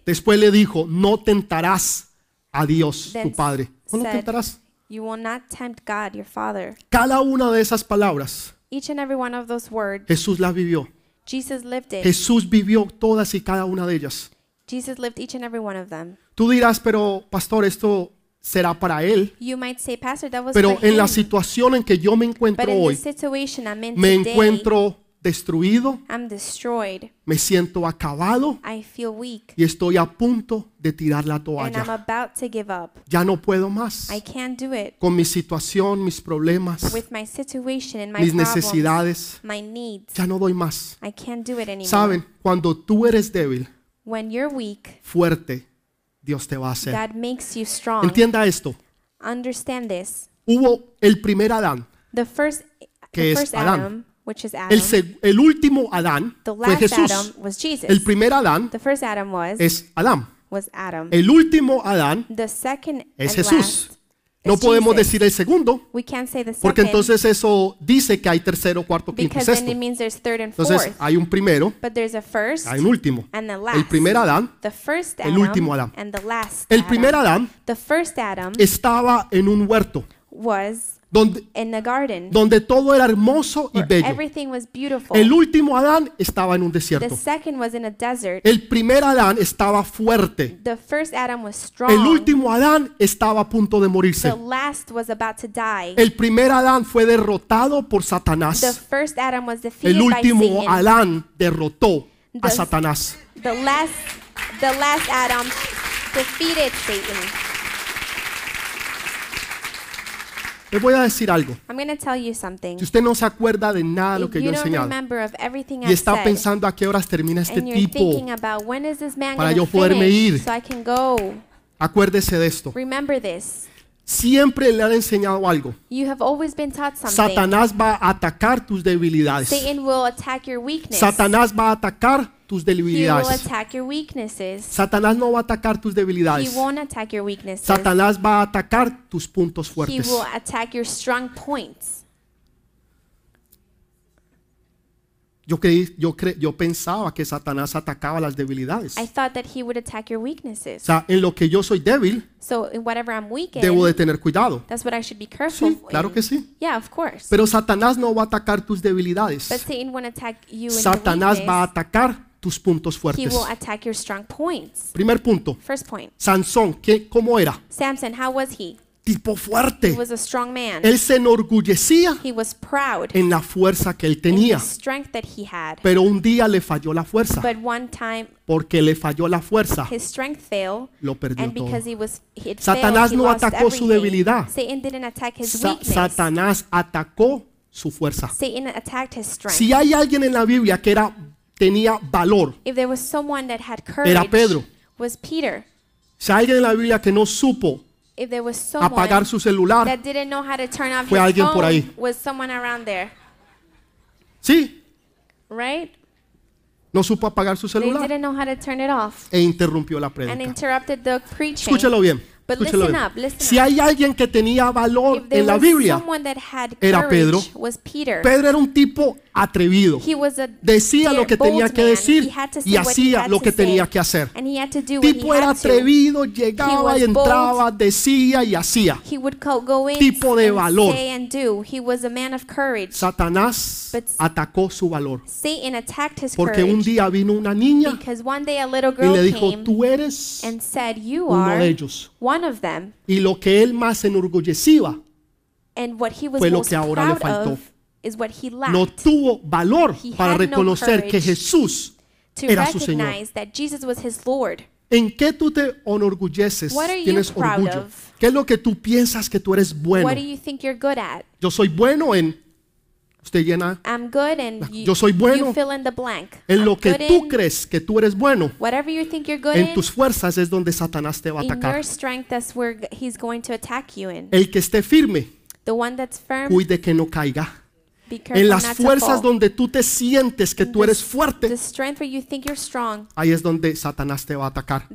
Después le dijo, no tentarás a Dios tu Padre. No lo tentarás. You will not tempt God, your Father. Cada una de esas palabras, each and every one of those words, Jesús las vivió. Jesus lived it. Jesús vivió todas y cada una de ellas. Jesus lived each and every one of them. Tú dirás, pero pastor, esto será para él. You might say, pastor, that was pero for en him. La situación en que yo me encuentro But hoy, in me today, encuentro destruido, I'm destroyed. Me siento acabado, I feel weak. Y estoy a punto de tirar la toalla. And I'm about to give up. Ya no puedo más. I can't do it. Con mi situación, mis problemas, With my situation and my mis problems, necesidades, my needs. Ya no doy más. I can't do it anymore. Saben, cuando tú eres débil, When you're weak, fuerte, Dios te va a hacer. God makes you strong. Entienda esto. Understand this. Hubo el primer Adán, the first, que the first es Adán. Adam, Which is Adam. El, el último Adán fue Jesús. El primer Adán es Adán. El último Adán es Jesús. No podemos decir el segundo, porque entonces eso dice que hay tercero, cuarto, quinto y sexto. Entonces hay un primero, hay un último. El primer Adán, el último Adán. El primer Adán estaba en un huerto. Donde, donde todo era hermoso y bello. El último Adán estaba en un desierto. El primer Adán estaba fuerte. El último Adán estaba a punto de morirse. El primer Adán fue derrotado por Satanás. El último Adán derrotó a Satanás. Le voy a decir algo. I'm going to tell you something. Si usted no se acuerda de nada de lo que yo he enseñado y está pensando a qué horas termina este tipo para yo poderme ir, acuérdese de esto. Siempre le han enseñado algo. Satanás va a atacar tus debilidades. Satanás va a atacar tus debilidades. Satanás no va a atacar tus debilidades. Satanás va a atacar tus puntos fuertes. Yo creí, yo cre, yo pensaba que Satanás atacaba las debilidades. I thought that he would attack your weaknesses. O sea, en lo que yo soy débil, so, in whatever I'm weak in, debo de tener cuidado. That's what I should be careful. Sí, claro que sí. Yeah, of course. Pero Satanás no va a atacar tus debilidades. But Satan won't attack you in Satanás your weakness. Va a atacar tus puntos fuertes. He will attack your strong points. Primer punto. First point. Sansón, ¿qué, cómo era? Samson, how was he? Tipo fuerte. He was a strong man. Él se enorgullecía he was proud en la fuerza que él tenía, pero un día le falló la fuerza. But one time, porque le falló la fuerza, his strength failed, lo perdió and todo. Because he was, he Satanás failed, no atacó everything. Su debilidad. Satan didn't attack his Sa weakness. Satanás atacó su fuerza. Satan attacked his strength. Si hay alguien en la Biblia que era, tenía valor, if there was someone that had courage, era Pedro. Was Peter. Si hay alguien en la Biblia que no supo If there was someone apagar su celular, that didn't know how to turn off fue his alguien phone, por ahí. Was someone around there. Sí. Right? No supo apagar su celular. They didn't know how to turn it off. E interrumpió la predica. And interrupted the preaching. Escúchelo bien. But escúchelo listen bien. Up, listen si hay alguien que tenía valor en la Biblia, era Pedro. Pedro era un tipo atrevido. Decía lo que tenía que decir y hacía lo que tenía que hacer. El tipo era atrevido, llegaba y entraba, decía y hacía. Tipo de valor. Satanás atacó su valor. Porque un día vino una niña y le dijo, tú eres uno de ellos. Y lo que él más enorgullecía fue lo que ahora le faltó. No tuvo valor para reconocer que Jesús era su Señor. ¿En qué tú te enorgulleces? ¿Tienes orgullo? ¿Qué es lo que tú piensas que tú eres bueno? Yo soy bueno en... Usted llena. I'm good and you, yo soy bueno. You fill in the blank. En I'm lo que tú in, crees que tú eres bueno. Whatever you think you're good en tus fuerzas es donde Satanás te va a atacar. In your strength, that's where he's going to attack you in. El que esté firme. The one that's firm, cuide que no caiga. En las fuerzas donde tú te sientes que tú eres fuerte, ahí es donde Satanás te va a atacar.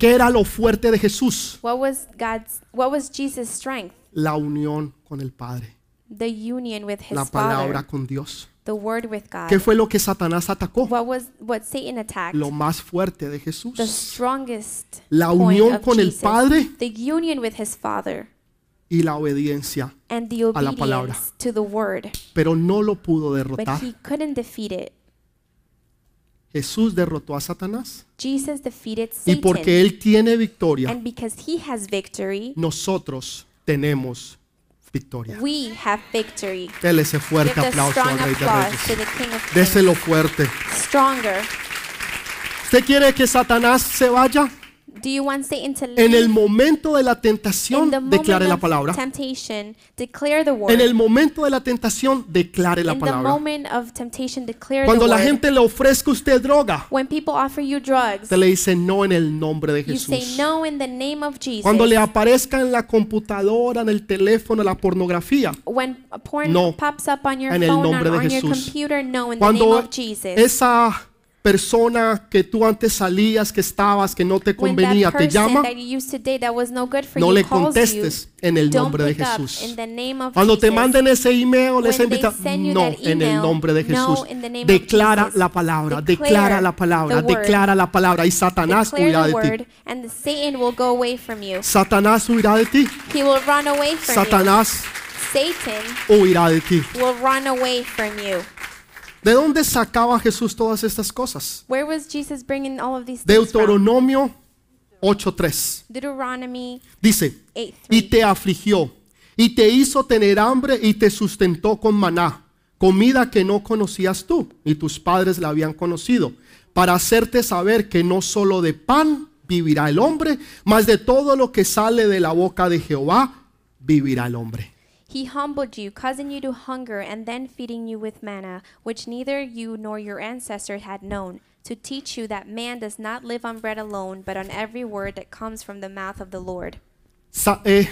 ¿Qué era lo fuerte de Jesús? La unión con el Padre. The union with his la palabra father, con Dios. The word with God. ¿Qué fue lo que Satanás atacó? What was, what Satan attacked? Lo más fuerte de Jesús. The strongest la unión con Jesus, el Padre. The union with his father. Y la obediencia and the obedience a la palabra. To the word. Pero no lo pudo derrotar. But he couldn't defeat it. Jesús derrotó a Satanás. Jesus defeated Satan. Y porque él tiene victoria, and because he has victory, nosotros tenemos victoria. We have victory. Dele ese fuerte aplauso al Rey de Reyes. Déselo fuerte. Stronger. ¿Usted quiere que Satanás se vaya? Do you want Satan to leave? En el momento de la tentación, declare la palabra. En el momento de la tentación, declare la palabra. Cuando la gente le ofrezca a usted droga, usted le dice no en el nombre de Jesús. Cuando le aparezca en la computadora, en el teléfono, la pornografía, no, en el nombre de Jesús. Cuando esa persona que tú antes salías, que estabas, que no te convenía, te llama, no le contestes en el nombre de Jesús. Cuando te manden ese email, esa invitación, no, en el nombre de Jesús. Declara la palabra, declara la palabra, declara la palabra y Satanás huirá de ti. Satanás huirá de ti. Satanás huirá de ti. ¿De dónde sacaba Jesús todas estas cosas? Deuteronomio ocho tres dice, y te afligió, y te hizo tener hambre, y te sustentó con maná, comida que no conocías tú, ni tus padres la habían conocido, para hacerte saber que no solo de pan vivirá el hombre, mas de todo lo que sale de la boca de Jehová, vivirá el hombre. He humbled you, causing you to hunger, and then feeding you with manna, which neither you nor your ancestor had known, to teach you that man does not live on bread alone, but on every word that comes from the mouth of the Lord. Sa eh,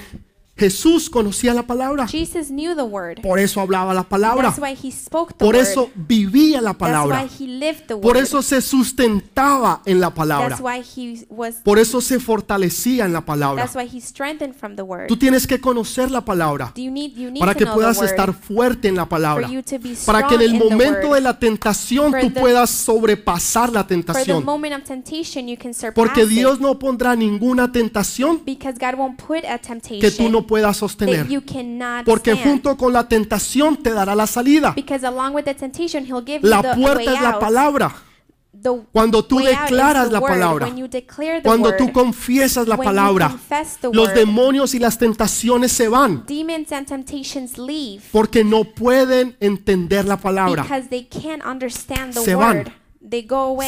Jesús conocía la palabra. Jesus knew the word. Por eso hablaba la palabra. That's why he spoke the Por eso word. Vivía la palabra. That's why he lived the Por word. Eso se sustentaba en la palabra. That's why he was Por eso se fortalecía en la palabra. That's why he strengthened from the word. Tú tienes que conocer la palabra you need, you need para que puedas estar fuerte en la palabra. Para que en el momento de la tentación tú puedas sobrepasar la tentación. Porque Dios no pondrá ninguna tentación que tú no puedas sostener, porque junto con la tentación te dará la salida. La puerta es la palabra. Cuando tú declaras la palabra, cuando tú confiesas la palabra, los demonios y las tentaciones se van, porque no pueden entender la palabra. Se van,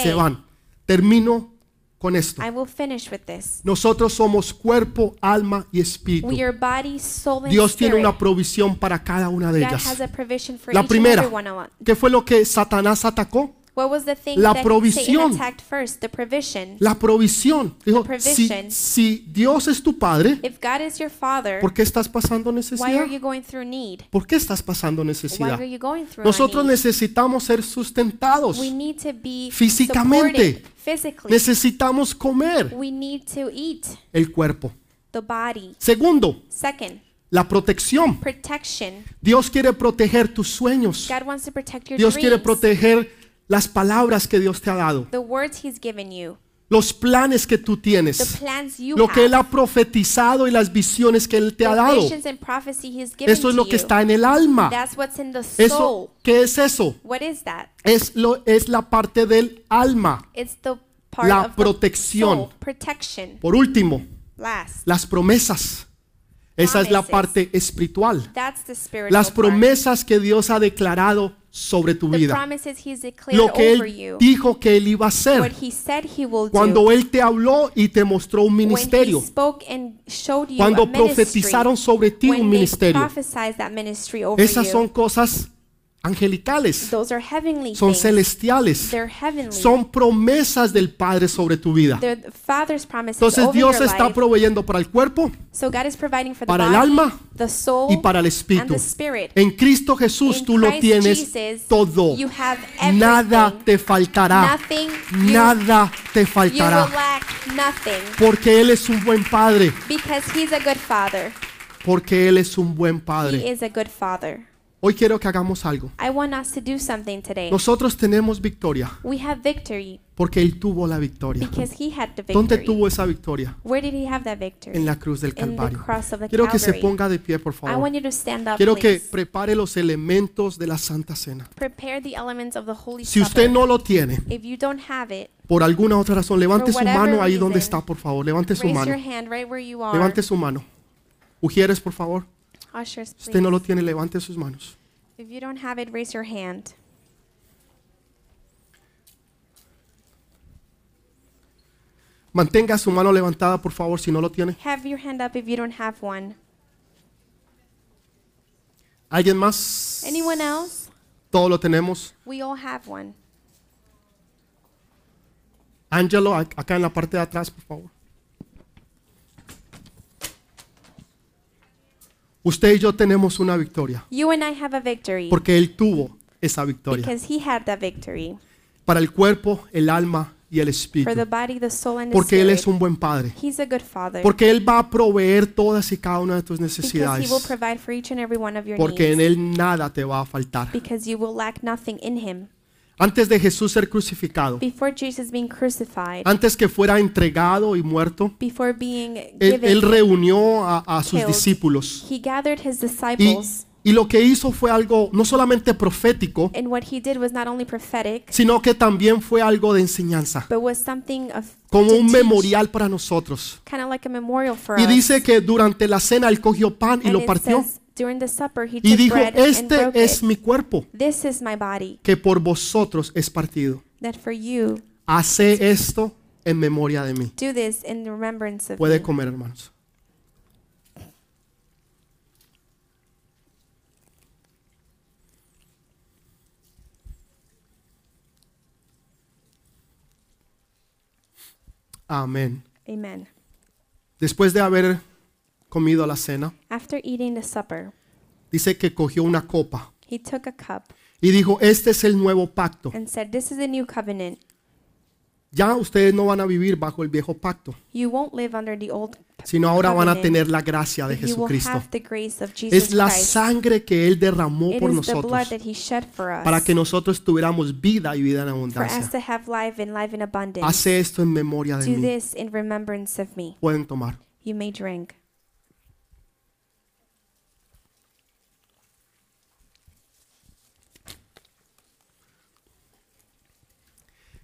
se van. Termino con esto. Nosotros somos cuerpo, alma y espíritu. Dios tiene una provisión para cada una de ellas. La primera, ¿qué fue lo que Satanás atacó? La provisión. La provisión. Dijo, si, si Dios es tu padre, ¿por qué estás pasando necesidad? ¿Por qué estás pasando necesidad? Nosotros necesitamos ser sustentados físicamente. Necesitamos comer. El cuerpo. Segundo, la protección. Dios quiere proteger tus sueños. Dios quiere proteger las palabras que Dios te ha dado, los planes que tú tienes, lo que Él ha profetizado y las visiones que Él te ha dado. Eso es lo que está en el alma. Eso, ¿qué es eso? Es, lo, es la parte del alma, la protección. Por último, las promesas. Esa es la parte espiritual. Las promesas que Dios ha declarado sobre tu vida, lo que Él dijo que Él iba a hacer, cuando Él te habló y te mostró un ministerio, cuando profetizaron sobre ti un ministerio. Esas son cosas angelicales, son celestiales, son promesas del Padre sobre tu vida. Entonces Dios está proveyendo para el cuerpo, para el alma y para el espíritu. En Cristo Jesús tú lo tienes todo. Nada te faltará. Nada te faltará. Porque Él es un buen Padre. Porque Él es un buen Padre. Hoy quiero que hagamos algo. Nosotros tenemos victoria. Porque Él tuvo la victoria. ¿Dónde tuvo esa victoria? En la cruz del Calvario. Quiero que se ponga de pie, por favor. Quiero que prepare los elementos de la Santa Cena. Si usted no lo tiene, por alguna otra razón, levante su mano ahí donde está, por favor. Levante su mano. Levante su mano. Ujieres, por favor. Ushers, usted no lo tiene, levante sus manos. If you don't have it, raise your hand. Mantenga su mano levantada, por favor, si no lo tiene. Have your hand up if you don't have one. ¿Alguien más? Anyone else? Todos lo tenemos. We all have one. Angelo, acá en la parte de atrás, por favor. Usted y yo tenemos una victoria. Porque Él tuvo esa victoria. Para el cuerpo, el alma y el espíritu. Porque Él es un buen Padre. Porque Él va a proveer todas y cada una de tus necesidades. Porque en Él nada te va a faltar. Antes de Jesús ser crucificado, antes que fuera entregado y muerto, él, él reunió a, a sus discípulos. Y, y lo que hizo fue algo no solamente profético, sino que también fue algo de enseñanza, como un memorial para nosotros. Y dice que durante la cena Él cogió pan y lo partió. Y dijo, este es mi cuerpo, que por vosotros es partido. Hace esto en memoria de mí. Puede comer, hermanos. Amén. Amen. Después de haber comido la cena, after eating the supper, dice que cogió una copa. He took a cup. Y dijo, este es el nuevo pacto. And said, this is the new covenant. Ya ustedes no van a vivir bajo el viejo pacto, sino ahora van a tener la gracia de Jesucristo. Es la sangre que Él derramó por nosotros para que nosotros tuviéramos vida y vida en abundancia. Hace esto en memoria de mí. Pueden tomar.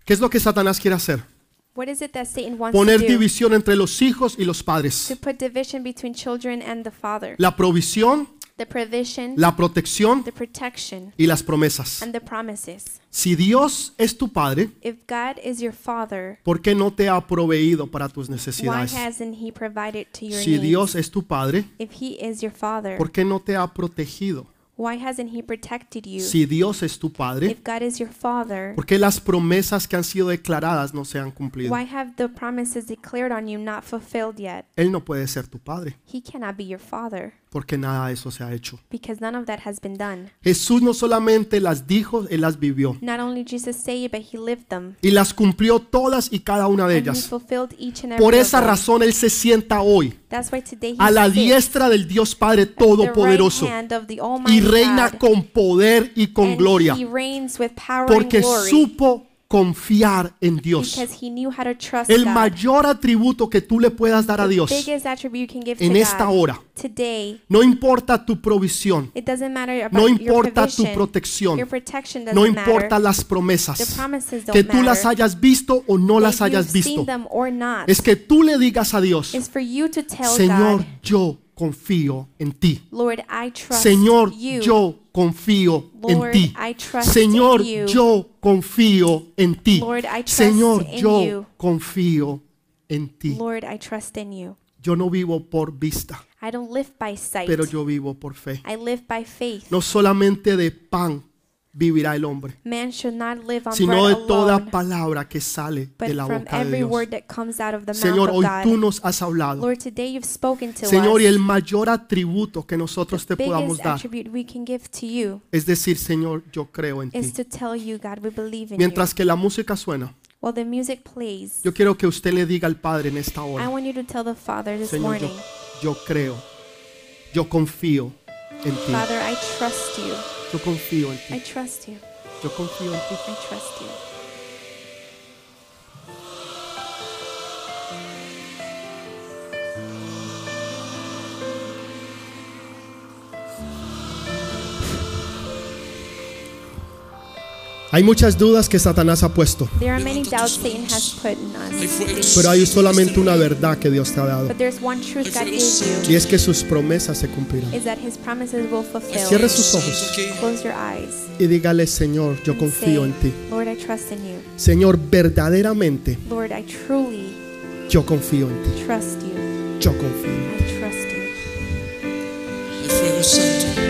¿Qué es lo que Satanás quiere hacer? Poner división entre los hijos y los padres. La provisión, la protección y las promesas. Si Dios es tu padre, ¿por qué no te ha proveído para tus necesidades? Si Dios es tu padre, ¿por qué no te ha protegido? Why hasn't he protected you? Si Dios es tu padre, if God is your father, ¿por qué las promesas que han sido declaradas no se han cumplido? Why have the promises declared on you not fulfilled yet? Él no puede ser tu padre. He cannot be your father. Porque nada de eso se ha hecho. Because none of that has been done. Jesús no solamente las dijo, Él las vivió. Not only Jesus said it, but he lived them. Y las cumplió todas y cada una de ellas. And he fulfilled each and every Por esa razón Él se sienta hoy That's why today he a la diestra del Dios Padre Todopoderoso y reina con poder y con gloria porque supo confiar en Dios. El mayor atributo que tú le puedas dar a Dios en esta hora, no importa tu provisión, no importa tu protección, no importa las promesas, que tú las hayas visto o no las hayas visto, es que tú le digas a Dios, Señor, yo confío en ti. Señor, yo confío en ti. Señor, yo confío en ti. Señor, yo confío en ti. Yo no vivo por vista, pero yo vivo por fe. No solamente de pan vivirá el hombre, sino de toda palabra que sale de la boca de Dios. Señor, hoy tú nos has hablado. Señor, y el mayor atributo que nosotros te podamos dar es decir, Señor, yo creo en ti. Mientras que la música suena, yo quiero que usted le diga al Padre en esta hora, Señor, yo, yo creo, yo confío en ti. Yo confío en ti. I trust you. Yo confío en ti. I trust you. Hay muchas dudas que Satanás ha puesto. There are many doubts Satan has put in us. Pero hay solamente una verdad que Dios te ha dado. But there's one truth God gives you. Y es que sus promesas se cumplirán. Is that his promises will fulfill. Cierre sus ojos. Close your eyes. Y dígale, Señor, yo confío en ti. Lord, I trust in you. Señor, verdaderamente. Lord, I truly yo confío en ti. Trust you. Yo confío. I trust you. El fuego santo.